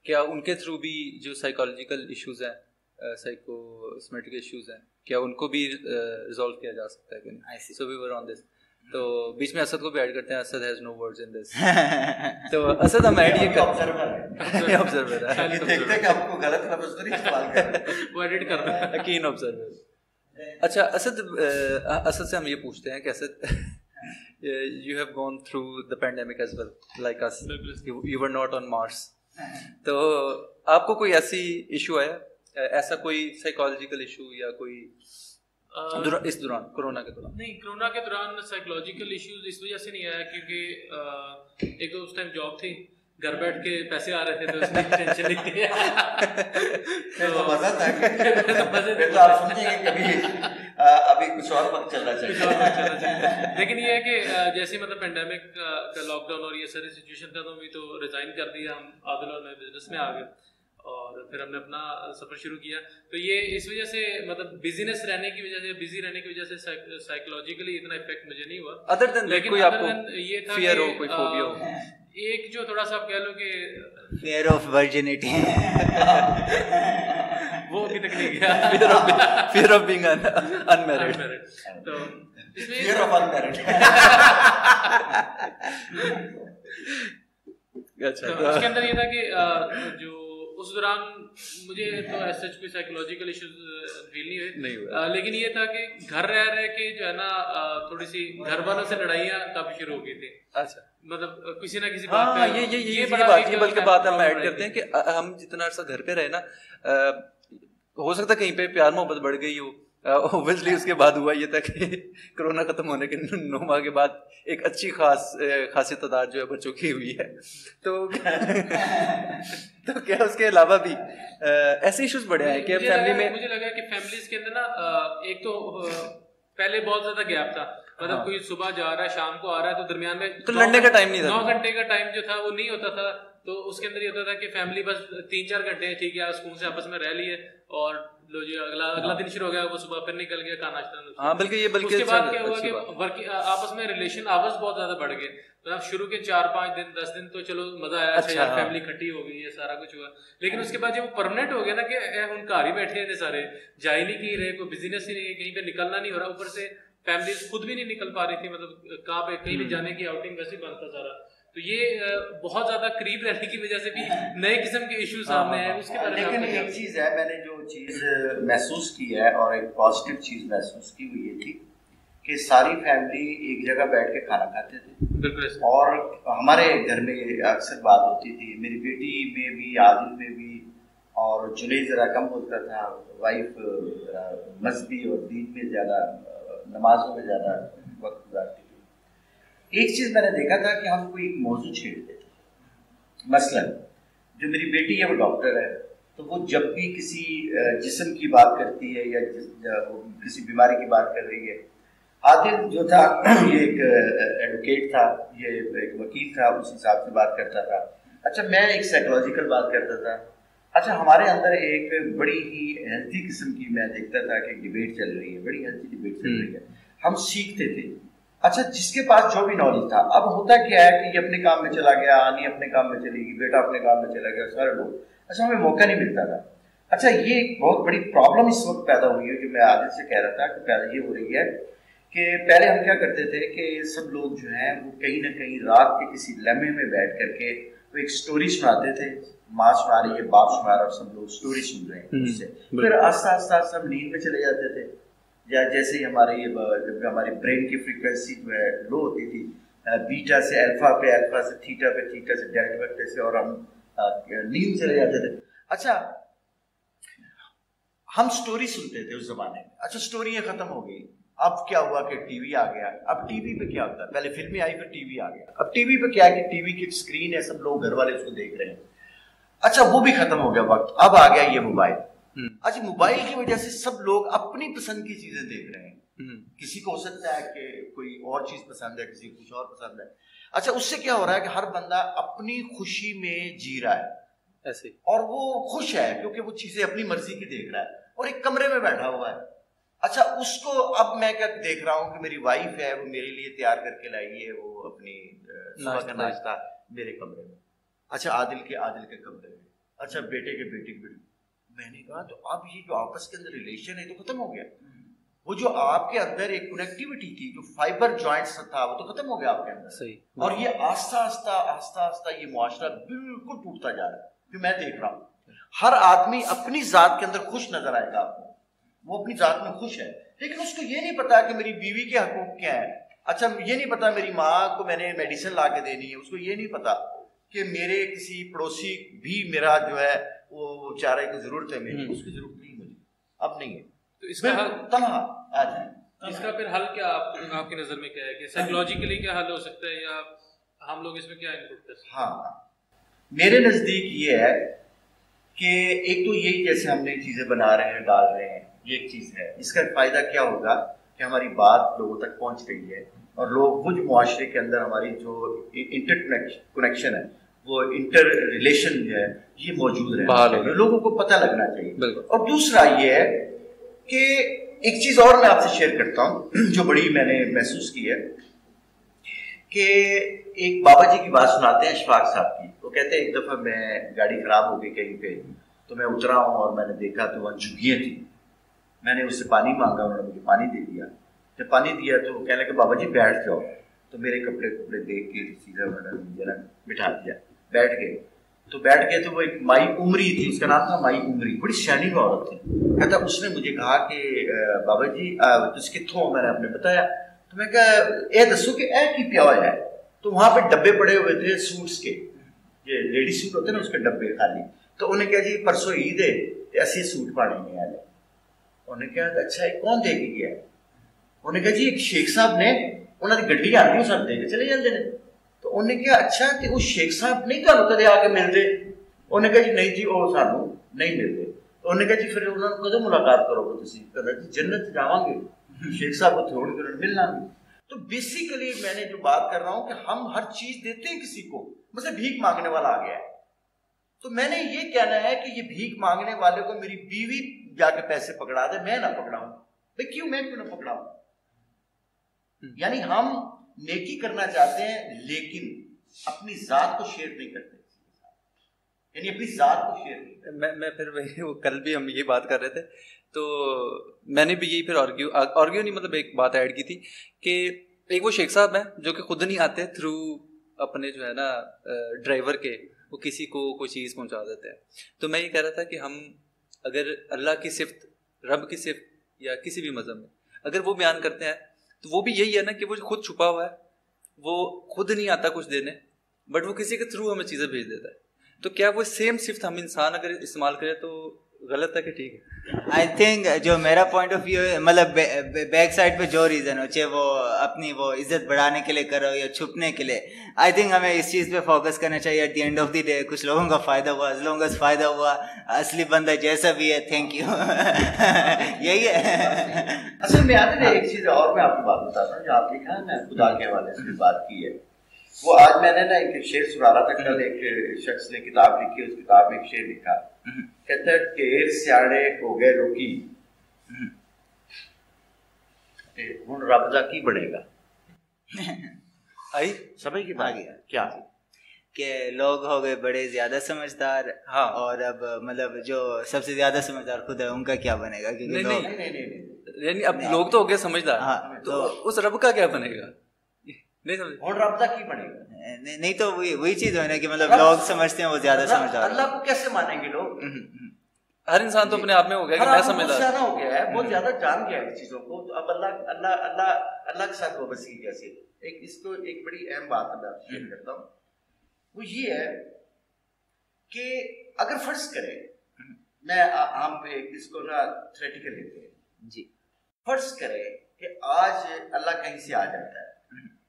کیا ان کے تھرو بھی جو سائیکالوجیکل ایشوز ہیں سائیکوسمیٹک ایشوز ہیں کیا ان کو بھی ریزالو کیا جا سکتا ہے کہ نہیں؟ سو وی ور آن دس. تو بیچ میں اسد کو بھی ایڈ کرتے ہیں, Asad has no words in this. تو اسد ہم ایڈ یہ آبزرور ہے, دیکھتے کہ آپ کو غلط لفظ تو نہیں استعمال کر رہے, وہ ایڈٹ کر رہا ہے کین آبزرور. اچھا اسد سے ہم یہ پوچھتے ہیں کہ Asad you have gone through the pandemic as well like us, you were not on Mars, تو آپ کو کوئی ایسی ایشو آیا, ایسا کوئی سائیکالوجیکل ایشو یا کوئی اس دوران کورونا کے دوران؟ نہیں, کورونا کے دوران سائیکالوجیکل ایشوز اس وجہ سے نہیں آیا کیونکہ ایک اس ٹائم جاب تھی, گھر بیٹھ کے پیسے آ رہے تھے تو اس نے ٹینشن نہیں لیا. تو مزہ تھا کہ آپ سمجھیں گے کبھی ابھی کچھ اور وقت چلنا چاہیے, لیکن یہ ہے کہ جیسے مطلب پینڈیمک کا لاک ڈاؤن اور یہ ساری سچویشن ختم ہوئی تو ریزائن کر دیا ہم, عادل اور میں بزنس میں آ گئے اور پھر ہم نے اپنا سفر شروع کیا. تو یہ اس وجہ سے مطلب بزینس رہنے کی وجہ سے, بزی رہنے کی وجہ سے سائیکولوجیکلی اتنا افیکٹ مجھے نہیں ہوا, ادر دین لیکن یہ تھا کہ ایک جو تھوڑا سا آپ کہہ لو کہ فیئر آف ورجنٹی, وہ ابھی تک نہیں گیا, فیئر آف بینگ انمیرڈ, تو فیئر آف انمیرڈ. اچھا اس کے اندر یہ تھا کہ جو اس دوران مجھے تو ایز سچ کوئی سائیکولوجیکل ایشوز فیل نہیں ہوئے, لیکن یہ تھا کہ گھر رہ رہے کے جو ہے نا تھوڑی سی گھر والوں سے لڑائیاں کافی شروع ہو گئی تھی. اچھا مطلب کسی نہ کسی بات پہ یہ بلکہ بات ہم ایڈ کرتے ہیں کہ ہم جتنا عرصہ گھر پہ رہے نا, ہو سکتا ہے کہیں پہ پیار محبت بڑھ گئی ہو اوبیسلی اس کے بعد ہوا یہ تھا کہ کرونا ختم ہونے کے 9 ماہ کے بعد ایک اچھی خاصی تعداد جو ہے بچوں کی ہوئی ہے. تو کیا اس کے علاوہ بھی ایسے ایشوز بڑے ہیں کہ فیملی میں مجھے لگا کہ فیملیز کے اندر نا ایک تو پہلے بہت زیادہ گیپ تھا, مطلب کوئی صبح جا رہا ہے شام کو آ رہا ہے, تو درمیان میں تو لڑنے کا ٹائم نہیں تھا, 9 گھنٹے کا ٹائم جو تھا وہ نہیں ہوتا تھا. تو اس کے اندر یہ ہوتا تھا کہ فیملی بس 3-4 گھنٹے ٹھیک ہے سکون سے آپس میں رہ لیے اور لو جی اگلا دن شروع ہو گیا, وہ صبح پھر نکل گیا کھانا کھانا. ہاں بلکہ اس کے بعد کیا ہوا کہ ورکنگ آپس میں ریلیشن آورز بہت زیادہ بڑھ گئے. مطلب شروع کے 4-5 دن 10 دن تو چلو مزہ آیا, اچھا یار فیملی اکٹھی ہو گئی, یہ سارا کچھ ہوا. لیکن اس کے بعد جب وہ پرماننٹ ہو گیا نا کہ ہم گھر ہی بیٹھے ہیں سارے, جا ہی نہیں کہیں رہے, کوئی بزنس ہی نہیں, کہیں پہ نکلنا نہیں ہو رہا, اوپر سے فیملیز خود بھی نہیں نکل پا رہی تھی, مطلب کہاں پہ کہیں بھی جانے کی آؤٹنگ ویسے بند تھا سارا. تو یہ بہت زیادہ قریب رہنے کی وجہ سے بھی نئے قسم کے ایشو سامنے ہیں اس کے بارے میں. لیکن ایک چیز ہے میں نے جو چیز محسوس کی ہے اور ایک پازیٹیو چیز محسوس کی وہ یہ تھی کہ ساری فیملی ایک جگہ بیٹھ کے کھانا کھاتے تھے. بالکل. اور ہمارے گھر میں اکثر بات ہوتی تھی, میری بیٹی میں بھی, عادل میں بھی, اور جنید ذرا کم ہوتا تھا, وائف مذہبی اور دین میں زیادہ, نمازوں میں زیادہ وقت گزارتی. ایک چیز میں نے دیکھا تھا کہ ہم کوئی ایک موضوع چھیڑتے تھے, مثلاً جو میری بیٹی ہے وہ ڈاکٹر ہے, تو وہ جب بھی کسی جسم کی بات کرتی ہے یا کسی بیماری کی بات کر رہی ہے, عادل جو تھا یہ ایک ایڈوکیٹ تھا, یہ ایک وکیل تھا, اس حساب سے بات کرتا تھا, اچھا میں ایک سائیکولوجیکل بات کرتا تھا, اچھا ہمارے اندر ایک بڑی ہی ہیلتھی قسم کی میں دیکھتا تھا کہ ڈبیٹ چل رہی ہے, بڑی ہیلتھی ڈبیٹ چل رہی ہے, ہم سیکھتے تھے. اچھا جس کے پاس جو بھی نالج تھا, اب ہوتا کیا ہے کہ یہ اپنے کام میں چلا گیا, آنی اپنے کام میں چلی گئی, بیٹا اپنے کام میں چلا گیا, سارے لوگ, اچھا ہمیں موقع نہیں ملتا تھا. اچھا یہ ایک بہت بڑی پرابلم اس وقت پیدا ہوئی ہے جو میں عادل سے کہہ رہا تھا کہ پیدا یہ ہو رہی ہے کہ پہلے ہم کیا کرتے تھے کہ سب لوگ جو ہیں وہ کہیں نہ کہیں رات کے کسی لمحے میں بیٹھ کر کے وہ ایک اسٹوری سناتے تھے, ماں سنا رہی ہے, باپ سنا رہا, سب لوگ اسٹوری سن رہے ہیں اس سے, پھر آہستہ آہستہ سب نیند میں چلے جاتے تھے. جیسے ہی ہماری برین کی فریکوینسی جو ہے لو ہوتی تھی, بیٹا سے الفا پہ, الفا سے تھیٹا پہ, تھیٹا سے ڈیلٹا سے, اور ہم نیند چلے جاتے تھے. اچھا ہم سٹوری سنتے تھے اس زمانے میں. اچھا سٹوریاں ختم ہو گئی, اب کیا ہوا کہ ٹی وی آ گیا. اب ٹی وی پہ کیا ہوتا ہے, پہلے فلمیں آئی پھر ٹی وی آ گیا. اب ٹی وی پہ کیا ہے کہ ٹی وی کی اسکرین ہے, سب لوگ گھر والے اس کو دیکھ رہے ہیں. اچھا وہ بھی ختم ہو گیا وقت, اب آ گیا یہ موبائل. اچھا موبائل کی وجہ سے سب لوگ اپنی پسند کی چیزیں دیکھ رہے ہیں, کسی کو ہو سکتا ہے کہ کوئی اور چیز پسند ہے, کسی کو کچھ اور پسند ہے. اچھا اس سے کیا ہو رہا ہے کہ ہر بندہ اپنی خوشی میں جی رہا ہے ایسے, اور وہ خوش ہے کیونکہ وہ چیزیں اپنی مرضی کی دیکھ رہا ہے اور ایک کمرے میں بیٹھا ہوا ہے. اچھا اس کو اب میں کیا دیکھ رہا ہوں کہ میری وائف ہے وہ میرے لیے تیار کر کے لائی ہے, وہ اپنی صبح کا ناشتہ میرے کمرے میں, اچھا عادل کے کمرے میں, اچھا بیٹے. میں نے کہا تو اب یہ جو آپس کے اندر ریلیشن ہے تو ختم ہو گیا. وہ جو آپ کے اندر ایک کنیکٹیوٹی تھی, جو فائبر جوائنٹس تھا وہ تو ختم ہو گیا آپ کے اندر. اور یہ آہستہ آہستہ یہ معاشرہ بالکل ٹوٹتا جا رہا ہے جو میں دیکھ رہا ہوں. ہر آدمی اپنی ذات کے اندر خوش نظر آئے گا آپ کو, وہ اپنی ذات میں خوش ہے, لیکن اس کو یہ نہیں پتا کہ میری بیوی کے حقوق کیا ہیں. اچھا یہ نہیں پتا میری ماں کو میں نے میڈیسن لا کے دینی ہے, اس کو یہ نہیں پتا کہ میرے کسی پڑوسی بھی میرا جو ہے وہ چارے کی ضرورت ہے, میری اس کی ضرورت نہیں مجھے اب نہیں ہے. تو اس کا تنہا آ جائے, اس کا پھر حل کیا آپ کی نظر میں کیا ہے کہ سائیکولوجیکلی کیا حل ہو سکتا ہے یا ہم لوگ اس میں کیا انپٹ کر سکتے ہیں؟ ہاں میرے نزدیک یہ ہے کہ ایک تو یہی جیسے ہم نے چیزیں بنا رہے ہیں ڈال رہے ہیں, یہ ایک چیز ہے. اس کا فائدہ کیا ہوگا کہ ہماری بات لوگوں تک پہنچ رہی ہے اور لوگ کچھ معاشرے کے اندر ہماری جو انٹر کنیکشن ہے, وہ انٹر ریلیشن جو ہے یہ موجود رہے, لوگوں کو پتہ لگنا چاہیے. اور دوسرا یہ ہے کہ ایک چیز اور میں آپ سے شیئر کرتا ہوں جو بڑی میں نے محسوس کی ہے, کہ ایک بابا جی کی بات سناتے ہیں اشفاق صاحب کی. وہ کہتے ہیں ایک دفعہ میں گاڑی خراب ہو گئی کہیں پہ, تو میں اترا ہوں اور میں نے دیکھا تو وہاں جھگیاں تھیں. میں نے اس سے پانی مانگا, انہوں نے مجھے پانی دے دیا. جب پانی دیا تو وہ کہنے لگے بابا جی بیٹھ جاؤ, تو میرے کپڑے دیکھ کے سیدھا انہوں نے بٹھا دیا, بیٹھ گئے. تو وہ ایک مائی عمری تھی, اس کا نام تھا مائی عمری, بڑی شانی عورت تھی. کہتا اس نے مجھے کہا کہ بابا جی تس کتوں, میں نے اپنے بتایا. تو میں کہا یہ دسو کہ یہ کی پیا ہوا ہے. تو وہاں پہ ڈبے پڑے ہوئے تھے سوٹس کے, یہ لیڈی سوٹ ہوتے ہیں نا اس کے ڈبے خالی. تو انہیں کہا جی پرسوں عید ہے, ایسے سوٹ پانے میں آ جائے. انہوں نے کہا اچھا یہ کون دے کے گیا؟ انہوں نے کہا جی ایک شیخ صاحب نے، انہوں کی گڈی آتی وہ سب دے کے چلے جاتے ہیں۔ تو انہوں نے کہا اچھا تو وہ شیخ صاحب نہیں تمہیں کدے آ کے ملتے؟ انہوں نے کہا جی نہیں جی وہ سانوں نہیں ملتے۔ انہوں نے کہا جی پھر انہوں نے کدو ملاقات کرو گے؟ کہا جی جنت جاؤں گے، شیخ صاحب کو تھوڑی دیر ملنا گے۔ تو بیسیکلی میں نے جو بات کر رہا ہوں کہ ہم ہر چیز دیتے ہیں کسی کو، مطلب بھیک مانگنے والا آ گیا ہے تو میں نے یہ کہنا ہے کہ یہ بھیک مانگنے والے کو میری بیوی جا کے پیسے پکڑا دے، میں نہ پکڑاؤں۔ بھائی کیوں میں کیوں نہ پکڑاؤں؟ یعنی ہم نیکی کرنا چاہتے ہیں لیکن اپنی ذات کو شیئر نہیں کرتے، یعنی اپنی ذات کو شیئر نہیں کرتے۔ میں پھر وہی، وہ کل بھی ہم یہ بات کر رہے تھے تو میں نے بھی یہی پھر آرگیو نہیں، مطلب ایک بات ایڈ کی تھی کہ ایک وہ شیخ صاحب ہیں جو کہ خود نہیں آتے، تھرو اپنے جو ہے نا ڈرائیور کے وہ کسی کو کوئی چیز پہنچا دیتے ہیں۔ تو میں یہ کہہ رہا تھا کہ ہم اگر اللہ کی صفت، رب کی صفت یا کسی بھی مذہب میں اگر وہ بیان کرتے ہیں تو وہ بھی یہی ہے نا کہ وہ خود چھپا ہوا ہے، وہ خود نہیں آتا کچھ دینے، بٹ وہ کسی کے تھرو ہمیں چیزیں بھیج دیتا ہے۔ تو کیا وہ سیم صفت ہم انسان اگر استعمال کریں تو غلط ہے کہ ٹھیک ہے؟ آئی تھنک جو میرا پوائنٹ آف ویو ہے، مطلب بیک سائڈ پہ جو ریزن ہو، چاہے وہ اپنی وہ عزت بڑھانے کے لیے کرو یا چھپنے کے لیے، آئی تھنک ہمیں اس چیز پہ فوکس کرنا چاہیے۔ At the end of the day کچھ لوگوں کا فائدہ ہوا، اس لوگوں کا فائدہ ہوا، اصلی بندہ جیسا بھی ہے، تھینک یو، یہی ہے اصل میں۔ آتے ایک چیز اور میں آپ کو بات بتاتا ہوں، جو آپ نے کہا نا خدا کے حوالے سے بات کی ہے، وہ آج میں نے نا ایک شعر سنا رہا تھا۔ کل ایک شخص نے کتاب لکھی، اس کتاب میں ایک شعر لکھا، کہتا ہے ٹیر سیاڑے ہو گئے روکی، ہن رب دا کی بنے گا۔ آئی سمجھ کی بات کیا کہ لوگ ہو گئے بڑے زیادہ سمجھدار، ہاں، اور اب مطلب جو سب سے زیادہ سمجھدار خود ہے ان کا کیا بنے گا؟ کیونکہ یعنی اب لوگ تو ہو گئے سمجھدار، ہاں، تو اس رب کا کیا بنے گا؟ نہیں تو وہی چیز ہے نا کہ مطلب لوگ سمجھتے ہیں وہ زیادہ سمجھدار، اللہ کو کیسے مانیں گے لوگ؟ ہر انسان تو اپنے آپ میں ہو گیا کہ میں سمجھدار ہو گیا ہے، بہت زیادہ جان گیا ہے چیزوں کو۔ اب اللہ اللہ اللہ اللہ کے ساتھ وابستہ کی کیسے؟ ایک اس کو ایک بڑی اہم بات میں آپ شیئر کرتا ہوں، وہ یہ ہے کہ اگر فرض کریں، میں ہم اس کو نا تھیوریٹیکل لیتے ہیں جی، فرض کریں کہ آج اللہ کہیں سے آ جاتا ہے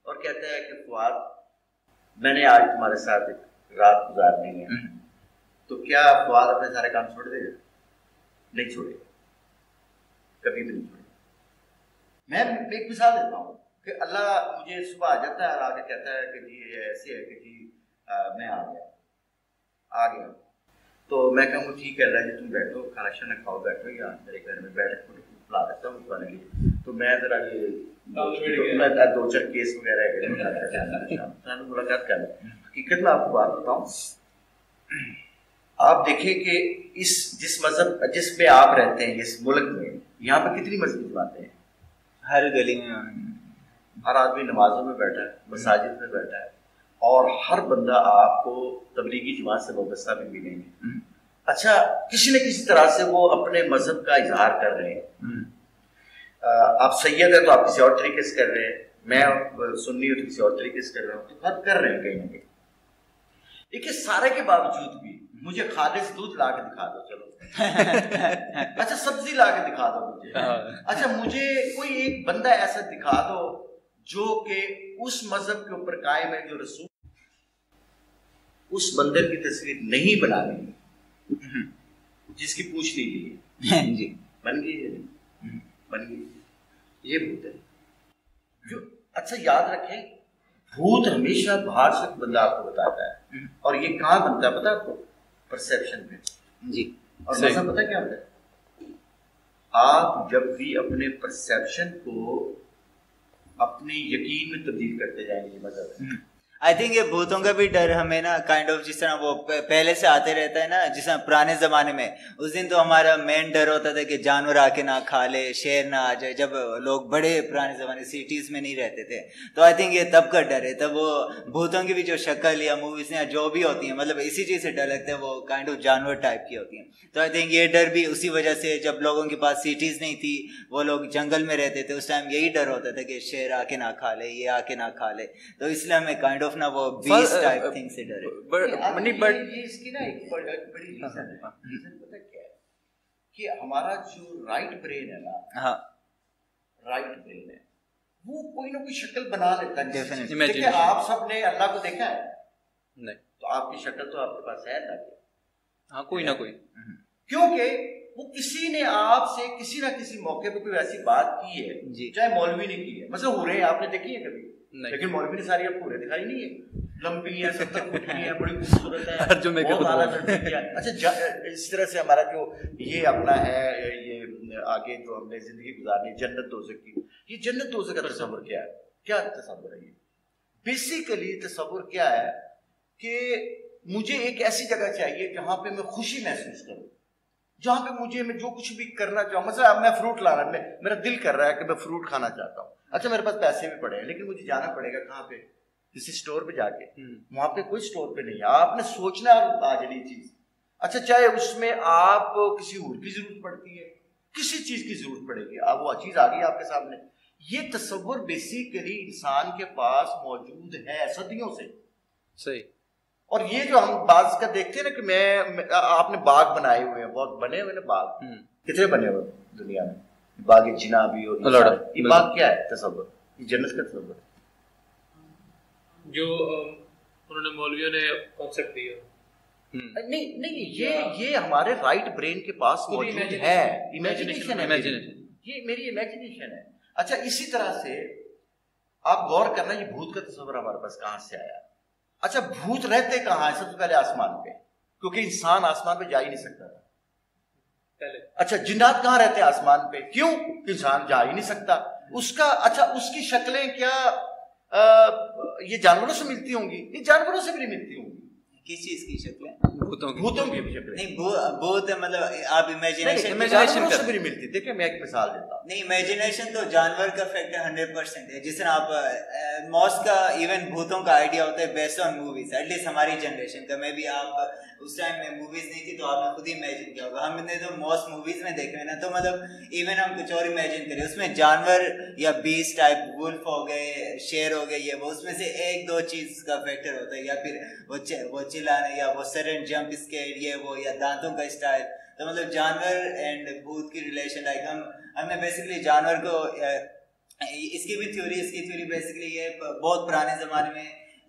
اور کہتا ہے کہ فواد میں نے آج تمہارے ساتھ ایک رات گزارنی ہے، تو کیا فواد اپنے سارے کام چھوڑ دے گا؟ نہیں چھوڑے گا، کبھی بھی نہیں چھوڑے گا۔ میں ایک مثال دیتا ہوں کہ اللہ مجھے صبح آ جاتا ہے اور آ کے کہتا ہے کہ جی یہ ایسے ہے کہ جی میں آ گیا، تو میں کہوں گا ٹھیک ہے اللہ جی تم بیٹھو، کھانا شانا کھاؤ، بیٹھو، یا میرے گھر میں بیٹھ کے بلا دیتا ہوں کھانے کے لیے، تو میں ذرا یہ دو چار کیس وغیرہ ملاقات کر لیں۔ حقیقت میں آپ کو بات بتاؤں، آپ دیکھیں کہ اس جس مذہب جس پہ آپ رہتے ہیں اس ملک میں، یہاں پہ کتنی مذہبی باتیں ہیں، ہر گلی میں ہر آدمی نمازوں میں بیٹھا ہے، مساجد میں بیٹھا ہے، اور ہر بندہ آپ کو تبلیغی جماعت سے وابستہ بھی ملیں گے۔ اچھا کسی نہ کسی طرح سے وہ اپنے مذہب کا اظہار کر رہے ہیں۔ آپ سید ہیں تو آپ کسی اور طریقے سے کر رہے ہیں، میں سنی ہوں تو کسی اور طریقے سے کر رہا ہوں، تو فرق کر رہے ہیں کہیں نہ کہیں۔ دیکھیے سارے کے باوجود بھی مجھے خالص دودھ لا کے دکھا دو، چلو اچھا سبزی لا کے دکھا دو مجھے، اچھا مجھے کوئی ایک بندہ ایسا دکھا دو جو کہ اس مذہب کے اوپر قائم ہے، جو رسول اس بندے کی تصویر نہیں بنا رہی جس کی پوچھ نہیں لی ہے، جی بن گئی بن گئی، یہ بھوت ہے جو اچھا یاد رکھیں، بھوت ہمیشہ باہر سے بندہ آپ کو بتاتا ہے، اور یہ کہاں بنتا ہے پتا آپ کو؟ پرسیپشن میں جی۔ اور ایسا پتا کیا ہوتا ہے، آپ جب بھی اپنے پرسیپشن کو اپنے یقین میں تبدیل کرتے جائیں گے مذہب ہے۔ آئی تھنک یہ بھوتوں کا بھی ڈر ہمیں نا کائنڈ آف جس طرح وہ پہلے سے آتے رہتا ہے نا، جس طرح پرانے زمانے میں، اس دن تو ہمارا مین ڈر ہوتا تھا کہ جانور آ کے نہ کھا لے، شیر نہ آ جائے، جب لوگ بڑے پرانے زمانے سٹیز میں نہیں رہتے تھے، تو آئی تھنک یہ تب کا ڈر ہے، تب وہ بھوتوں کی بھی جو شکل یا موویز یا جو بھی ہوتی ہیں، مطلب اسی چیز سے ڈر لگتا ہے، وہ کائنڈ آف جانور ٹائپ کی ہوتی ہیں۔ تو آئی تھنک یہ ڈر بھی اسی وجہ سے، جب لوگوں کے پاس سٹیز نہیں تھی، وہ لوگ جنگل میں رہتے تھے، اس ٹائم یہی ڈر ہوتا تھا کہ شیر آ کے نہ کھا لے، یہ آ کے نہ کھا لے، تو اس لیے ہمیں کائنڈ آف نا وہ بیس ٹائپ تھنگ سے ڈرے۔ بڑی ریزن پتا کیا ہے کہ ہمارا جو رائٹ برین ہے نا, ہاں رائٹ برین ہے, وہ کوئی نہ کوئی شکل بنا لیتا ہے. کہ آپ سب نے اللہ کو دیکھا ہے نہیں, تو آپ کی شکل تو آپ کے پاس ہے اللہ کی, ہاں کوئی نہ کوئی, کیونکہ وہ کسی نے آپ سے کسی نہ کسی موقع پہ کوئی ایسی بات کی ہے, چاہے مولوی نے کی ہے. مثلا ہورے آپ نے دیکھی ہے کبھی, لیکن مولوی نے ساری آپ کو ہورے دکھائی نہیں ہے, لمبی ہے, 70 فٹ کی ہے, بڑی خوبصورت ہے, اچھا اس طرح سے ہمارا جو یہ اپنا ہے, یہ آگے جو ہم نے زندگی گزارنی جنت دوزخ کی, یہ جنت دوزخ کا تصور کیا ہے, کیا تصور ہے یہ؟ بیسیکلی تصور کیا ہے کہ مجھے ایک ایسی جگہ چاہیے جہاں پہ میں خوشی محسوس کروں, جہاں پہ مجھے میں جو کچھ بھی کرنا چاہوں. مثلا اب میں فروٹ لا رہا, میرا دل کر رہا ہے کہ میں فروٹ کھانا چاہتا ہوں, اچھا میرے پاس پیسے بھی پڑے ہیں, لیکن مجھے جانا پڑے گا کہاں پہ, کسی اسٹور پہ جا کے. وہاں پہ کوئی اسٹور پہ نہیں ہے, آپ نے سوچنا اور تاجلی چیز. اچھا چاہے اس میں آپ کو کسی اور کی ضرورت پڑتی ہے, کسی چیز کی ضرورت پڑے گی, آپ وہ چیز آ گئی آپ کے سامنے. یہ تصور بیسیکلی انسان کے پاس موجود ہے صدیوں سے. صحیح. اور یہ جو ہم باغ کا دیکھتے ہیں نا کہ میں آپ نے باغ بنائے ہوئے ہیں, بہت بنے ہوئے ہیں باغ, کتنے بنے ہوئے دنیا میں باغ جنا بھی, اور یہ باغ کیا ہے تصور, یہ جنت کا تصور جو انہوں نے مولویوں نے کانسیپٹ دیا. نہیں نہیں, یہ ہمارے رائٹ برین کے پاس موجود ہے, امیجنیشن ہے, یہ میری امیجنیشن ہے. اچھا اسی طرح سے آپ غور کرنا, یہ بھوت کا تصور ہمارے پاس کہاں سے آیا؟ اچھا بھوت رہتے کہاں ہیں؟ سب سے پہلے آسمان پہ, کیونکہ انسان آسمان پہ جا ہی نہیں سکتا تھا پہلے. اچھا جنات کہاں رہتے ہیں؟ آسمان پہ, کیوں؟ انسان جا ہی نہیں سکتا اس کا. اچھا اس کی شکلیں کیا یہ جانوروں سے ملتی ہوں گی؟ یہ جانوروں سے بھی نہیں ملتی ہوں گی. کس چیز کی شکلیں؟ بھوتوں کی شکلیں. نہیں بھوت مطلب آپ امیجنیشن, جانوروں سے بھی نہیں ملتی. دیکھیں میں ایک مثال دیتا ہوں. نہیں امیجنیشن تو جانور کا فیکٹر 100% ہے, جس طرح آپ موس کا ایون بھوتوں کا آئیڈیا ہوتا ہے based on movies, at least ہماری جنریشن کا. میں بھی آپ اس ٹائم میں موویز نہیں تھی تو آپ نے خود ہی امیجن کیا ہوگا. ہم نے تو موس موویز میں دیکھے نا, تو مطلب ایون ہم کچھ اور امیجن کریں, اس میں جانور یا بیس ٹائپ, ولف ہو گئے, شیر ہو گئے, یہ وہ, اس میں سے ایک دو چیز کا فیکٹر ہوتا ہے, یا پھر وہ چلانا, یا وہ سڈن جمپ اسکیٹ, یہ وہ, یا دانتوں کا اسٹائل. تو مطلب جانور اینڈ بھوت کی ریلیشن, لائک ہم نے بیسکلی جانور کو, اس کی بھی تھیوری, اس کی تھیوری بیسکلی یہ بہت پرانے زمانے میں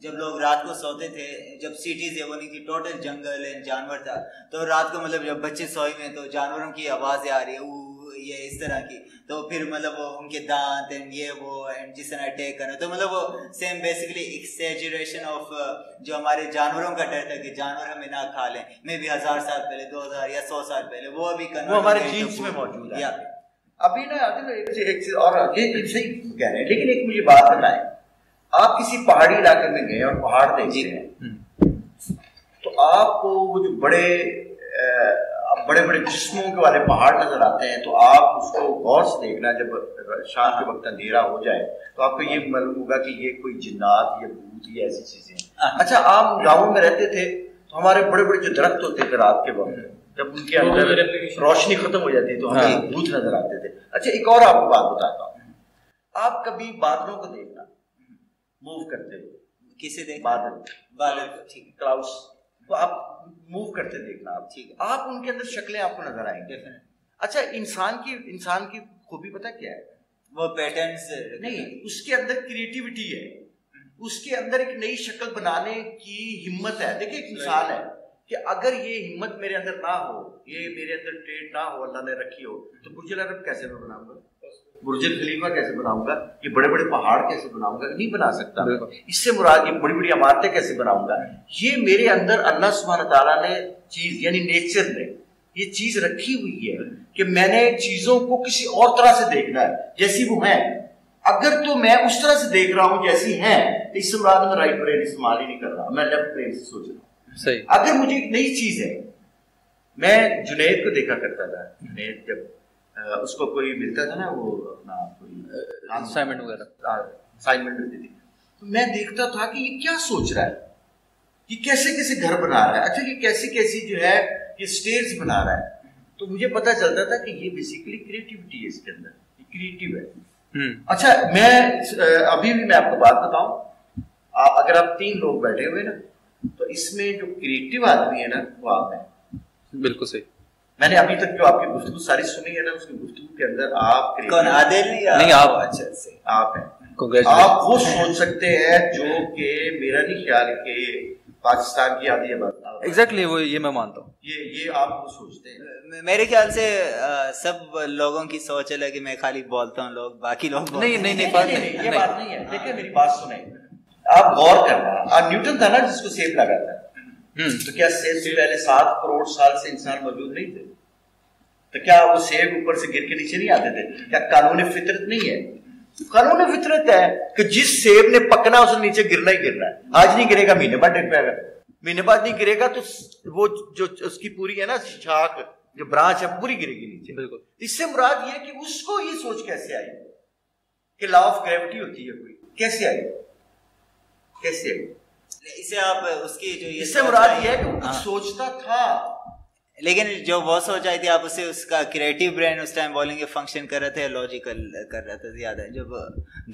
جب لوگ رات کو سوتے تھے, جب سٹیز وہ نہیں تھی, ٹوٹل جنگل اینڈ جانور تھا, تو رات کو مطلب جب بچے سوئے ہوئے ہیں تو جانوروں کی آوازیں آ رہی ہے, یہ اس طرح کی, تو پھر مطلب وہ ان کے دانت اینڈ یہ وہ, اینڈ جس طرح اٹیک کرنا, تو مطلب وہ سیم بیسیکلی ایکسیجریشن آف جو ہمارے جانوروں کا ڈر تھا کہ جانور ہمیں نہ کھا لیں, میں بھی 1000 سال پہلے, 2000 یا 100 سال پہلے, وہ ابھی ہمارے جینس میں موجود ہے ابھی نا. ایک چیز اور صحیح کہہ رہے ہیں, لیکن ایک مجھے بات بتائیں, آپ کسی پہاڑی علاقے میں گئے اور پہاڑ دیکھتے ہیں تو آپ کو وہ جو بڑے جسموں کے والے پہاڑ نظر آتے ہیں, تو آپ اس کو غور سے دیکھنا, جب شام کے وقت اندھیرا ہو جائے تو آپ کو یہ معلوم ہوگا کہ یہ کوئی جنات یا بھوت یا ایسی چیزیں ہیں. اچھا آپ گاؤں میں رہتے تھے تو ہمارے بڑے جو درخت ہوتے تھے رات کے وقت, جب ان کے اندر روشنی ختم ہو جاتی تو ہمیں بھوت نظر آتے تھے. اچھا ایک اور آپ کو بات بتاتا ہوں, آپ کبھی بادلوں کو دیکھنا موو کرتے ہوئے, کسے دیکھ بادل کلاؤڈس تو آپ موو کرتے دیکھنا, آپ ٹھیک ہے, آپ ان کے اندر شکلیں آپ کو نظر آئیں گے. اچھا انسان کی خوبی پتہ کیا ہے؟ وہ پیٹرنز نہیں, اس کے اندر کریٹیوٹی ہے, اس کے اندر ایک نئی شکل بنانے کی ہمت ہے. دیکھیں ایک مثال ہے کہ اگر یہ ہمت میرے اندر نہ ہو, یہ میرے اندر ٹریٹ نہ ہو, اللہ نے رکھی ہو, تو برج العرب کیسے میں بناؤں گا, برج خلیفہ کیسے بناؤں گا, یہ بڑے پہاڑ کیسے بناؤں گا, نہیں بنا سکتا. اس سے مراد یہ بڑی عمارتیں کیسے بناؤں گا, یہ میرے اندر اللہ سبحانہ تعالیٰ نے چیز یعنی نیچر نے یہ چیز رکھی ہوئی ہے کہ میں نے چیزوں کو کسی اور طرح سے دیکھنا ہے جیسی وہ ہیں. اگر تو میں اس طرح سے دیکھ رہا ہوں جیسی ہیں, تو اس سے مراد میں رائٹ برین استعمال ہی نہیں کر رہا, میں لیفٹ برین سے سوچ رہا ہوں. صحیح. اگر مجھے ایک نئی چیز ہے, میں جنید کو دیکھا کرتا تھا, جنید جب اس کو کوئی ملتا تھا نا, وہ اپنا اسائنمنٹ وغیرہ دیتی تھی, تو میں دیکھتا تھا کہ یہ کیا سوچ رہا ہے, یہ کیسے گھر بنا رہا ہے, اچھا یہ کیسی جو ہے یہ اسٹیئرز بنا رہا ہے, تو مجھے پتا چلتا تھا کہ یہ بیسیکلی کریٹیوٹی ہے, اس کے اندر یہ کریٹیو ہے. اچھا میں ابھی بھی میں آپ کو بات بتاؤں, اگر آپ 3 لوگ بیٹھے ہوئے نا, تو اس میں جو کریٹو آدمی ہے نا, وہ آپ ہیں. بالکل صحیح. میں نے ابھی تک جو آپ کی گفتگو ساری سنی ہے نا, اس کی گفتگو کے اندر آپ نہیں آپ اچھا سے آپ ہیں, آپ وہ سوچ سکتے ہیں جو کہ میرا نہیں خیال کہ پاکستان کی آدھی آبادی ایگزیکٹلی وہ یہ میں مانتا ہوں, یہ آپ کو سوچتے ہیں. میرے خیال سے سب لوگوں کی سوچ ہے کہ میں خالی بولتا ہوں, لوگ باقی لوگ نہیں نہیں نہیں یہ بات نہیں ہے. دیکھیں میری بات سنیں, آپ غور کرنا, آپ نیوٹن تھا نا جس کو سیب لگا تھا, تو کیا سیب سے پہلے 7 کروڑ سال سے انسان موجود نہیں تھے؟ تو کیا وہ سیب اوپر سے گر کے نیچے نہیں آتے تھے؟ کیا قانون فطرت نہیں ہے؟ قانون فطرت ہے کہ جس سیب نے پکنا اس نیچے گرنا ہی گرنا ہے. آج نہیں گرے گا مہینے بعد ڈگ پائے گا, مہینے بعد نہیں گرے گا تو وہ جو اس کی پوری ہے نا شاخ جو برانچ ہے پوری گرے گی نیچے. بالکل. اس سے مراد یہ ہے کہ اس کو یہ سوچ کیسے آئی کہ لا آف گریوٹی ہوتی ہے کوئی, کیسے آئی, کیسے آئی اسے آپ اس کی جو, اس سے مراد یہ ہے کہ وہ سوچتا تھا لیکن جو وہ سوچ آئی تھی آپ اسے اس کا کریٹو برین اس ٹائم بولیں گے فنکشن کر رہا تھا, لوجیکل کر رہا تھا زیادہ. جب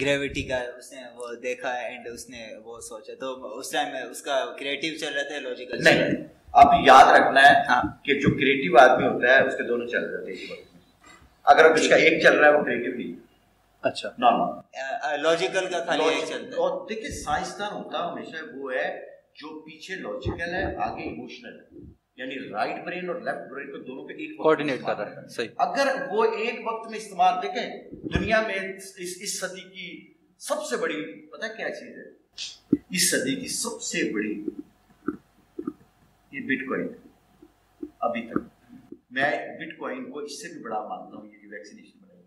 گریویٹی کا اس نے وہ دیکھا اینڈ اس نے وہ سوچا تو اس ٹائم اس کا کریٹو چل رہا تھا, لوجیکل چل رہا تھا. آپ یاد رکھنا ہے کہ جو کریٹو آدمی ہوتا ہے اس کے دونوں چل رہے تھے, اگر اس کا ایک چل رہا ہے وہ کریٹو نہیں. اچھا نارمل لوجیکل کا خالی ایک چلتا ہے. اور دیکھیں سائنسدان ہوتا ہمیشہ وہ ہے جو پیچھے لوجیکل ہے آگے ایموشنل ہے, یعنی رائٹ برین اور لیفٹ برین کو دونوں پہ ایک کوآرڈینیٹ کر رہا ہے. صحیح. اگر وہ ایک وقت میں استعمال, دیکھیں دنیا میں اس صدی کی سب سے بڑی پتہ کیا چیز ہے, اس صدی کی سب سے بڑی یہ بٹ کوائن ابھی تک. میں بٹ کوائن کو اس سے بھی بڑا مانتا ہوں, یہ ویکسینیشن بڑھائی.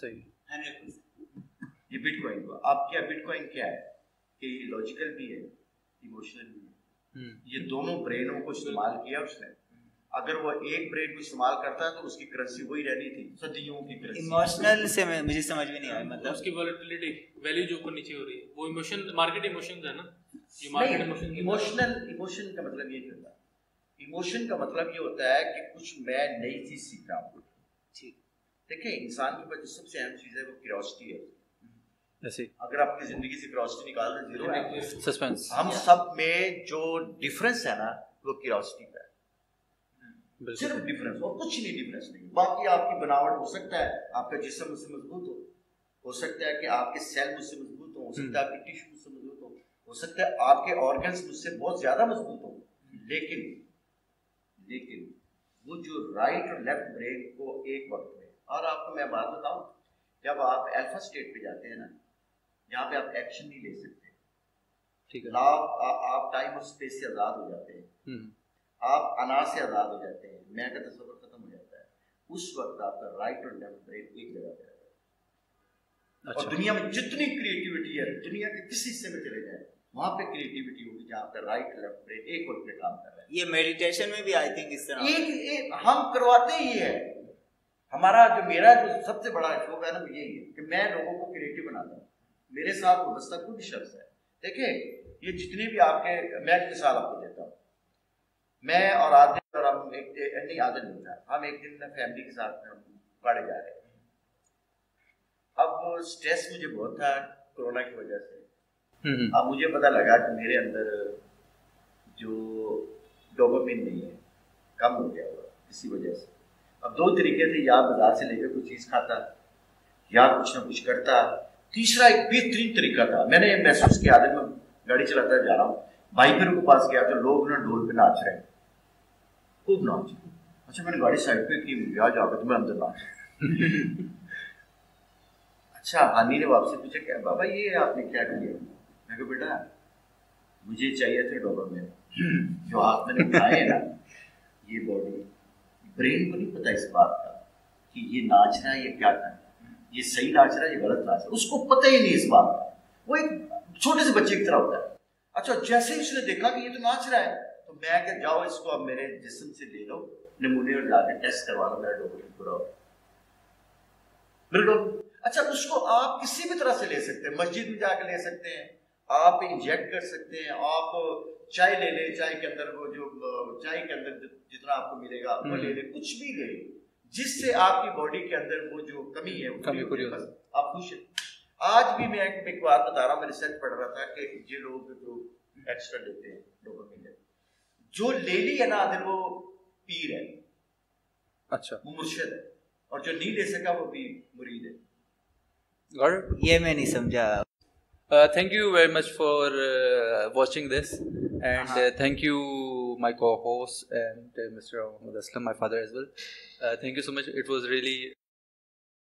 صحیح 100%. یہ بٹ کوائن کو آپ کیا, بٹ کوائن کیا ہے کہ یہ لاجیکل بھی ہے ایموشنل بھی ہے, یہ دونوں برینوں کو استعمال کیا اس نے. اگر وہ ایک برین کو استعمال کرتا تو اس کی کرنسی وہی رہنی تھی صدیوں کی کرنسی. ایموشنل سے مجھے سمجھ میں نہیں آیا مطلب, اس کی ویلیڈیٹی ویلیو جو کو نیچے ہو رہی ہے وہ ایموشن, مارکیٹ ایموشنز ہے نا. یہ مارکیٹ ایموشن, ایموشنل ایموشن کا مطلب یہ ہوتا ہے, ایموشن کا مطلب یہ ہوتا ہے کہ کچھ میں نئی چیز سیکھ رہا ہوں. ٹھیک. دیکھیں انسان کے پاس سب سے اہم چیز ہے وہ کیوریوسٹی ہے. اگر آپ کی زندگی سے کیوریوسٹی نکال دیں زیرو ہے. سسپینس. ہم سب میں جو ڈفرینس ہے نا وہ کیوریوسٹی کا ہے, صرف ڈفرینس اور کچھ نہیں, ڈفرینس نہیں. باقی آپ کی بناوٹ ہو سکتا ہے, آپ کا جسم اس سے مضبوط ہو سکتا ہے کہ آپ کے سیل مجھ سے مضبوط ہوں, ہو سکتا ہے آپ کے ٹشو مجھ سے مضبوط ہو سکتا ہے آپ کے آرگنس مجھ سے بہت زیادہ مضبوط ہوں, لیکن وہ جو رائٹ اور لیفٹ برین کو ایک وقت میں. اور آپ کو میں بات بتاؤں, جب آپ الفا اسٹیٹ پہ جاتے ہیں نا یہاں پہ آپ ایکشن نہیں لے سکتے. ٹھیک ہے. آپ ٹائم اور اسپیس سے آزاد ہو جاتے ہیں, آپ انا سے آزاد ہو جاتے ہیں, میں کا تصور ختم ہو جاتا ہے. اس وقت آپ کا رائٹ اور لیفٹ برین ایک جگہ پہ رہتا ہے. اور دنیا میں جتنی کریٹیوٹی ہے, دنیا کے کسی حصے میں چلے جائیں وہاں پہ کریٹیوٹی ہوگی جہاں آپ کا رائٹ لیفٹ برین ایک وقت پہ کام کر رہا ہے. یہ میڈیٹیشن میں بھی آئی تھنک اس طرح ہم کرواتے ہی ہیں. ہمارا جو میرا جو سب سے بڑا شوق ہے نا وہ یہی ہے کہ میں لوگوں کو کریٹو بناتا ہوں. میرے ساتھ وابستہ کوئی بھی شخص ہے, دیکھیں یہ جتنے بھی آپ کے, میں ایک مثال آپ کو دیتا ہوں. میں اور عادل, اور ہم ایک نہیں عادل نہیں تھا, ہم ایک دن فیملی کے ساتھ میں ہم پڑے جا رہے ہیں. اب وہ اسٹریس مجھے بہت تھا کرونا کی وجہ سے. اب مجھے پتہ لگا کہ میرے اندر جو ڈوپامین نہیں ہے, کم ہو گیا ہوا کسی وجہ سے. اب دو طریقے تھے, یا بازار سے لے کے کوئی چیز کھاتا یا کچھ نہ کچھ کرتا. تیسرا ایک بہترین طریقہ تھا, میں نے محسوس کیا عادت میں گاڑی چلاتا جا رہا ہوں, بائکروں کے پاس گیا تو لوگ نا ڈھول پہ ناچ رہے ہیں, خوب ناچ رہے. اچھا میں نے گاڑی سائڈ پہ کی, آ جا کر تو میں اندر ناچ رہا. اچھا ہانی نے واپس پوچھا کہ بابا یہ آپ نے کیا کیا؟ میں کہ بیٹا مجھے چاہیے تھے ڈوپامین میں جو آپ میں نے کھائے ہیں نا, یہ باڈی برین کو نہیں پتا اس بات کا کہ یہ ناچ رہا ہے یا کیا کر رہا ہے, یہ صحیح ناچ رہا ہے یا غلط ناچ رہا ہے, اس کو پتہ ہی نہیں اس بات کا. وہ ایک چھوٹے سے بچے کی طرح ہوتا ہے. اچھا جیسے ہی اس نے دیکھا کہ یہ تو ناچ رہا ہے تو میں کہ جاؤ اس کو اب میرے جسم سے لے لو نمونے اور جا کے ٹیسٹ کروا لو میرا ڈوپامین پورا ہو بالکل. اچھا اس کو آپ کسی بھی طرح سے لے سکتے ہیں, مسجد میں جا کے لے سکتے ہیں, آپ انجیکٹ کر سکتے ہیں, آپ چائے لے لیں, چائے کے اندر وہ جو چائے کے اندر جتنا آپ کو ملے گا وہ لے لیں, کچھ بھی لے لیں جس سے آپ کی باڈی کے اندر وہ جو کمی ہے وہ کمی پوری ہو. آپ خوش ہیں. آج بھی میں ایک بات بتا رہا ہوں, میں ریسرچ پڑھ رہا تھا کہ یہ لوگ جو ایکسٹرا لیتے ہیں ڈوپامین جو لے لی ہے نا وہ پیر ہے, اچھا وہ مرشد ہے, اور جو نہیں دے سکا وہ بھی مرید ہے. یہ میں نہیں سمجھا. Thank you very much for watching this, and thank you my co-host and Mr. Muhammad Aslam, my father as well. Thank you so much. It was really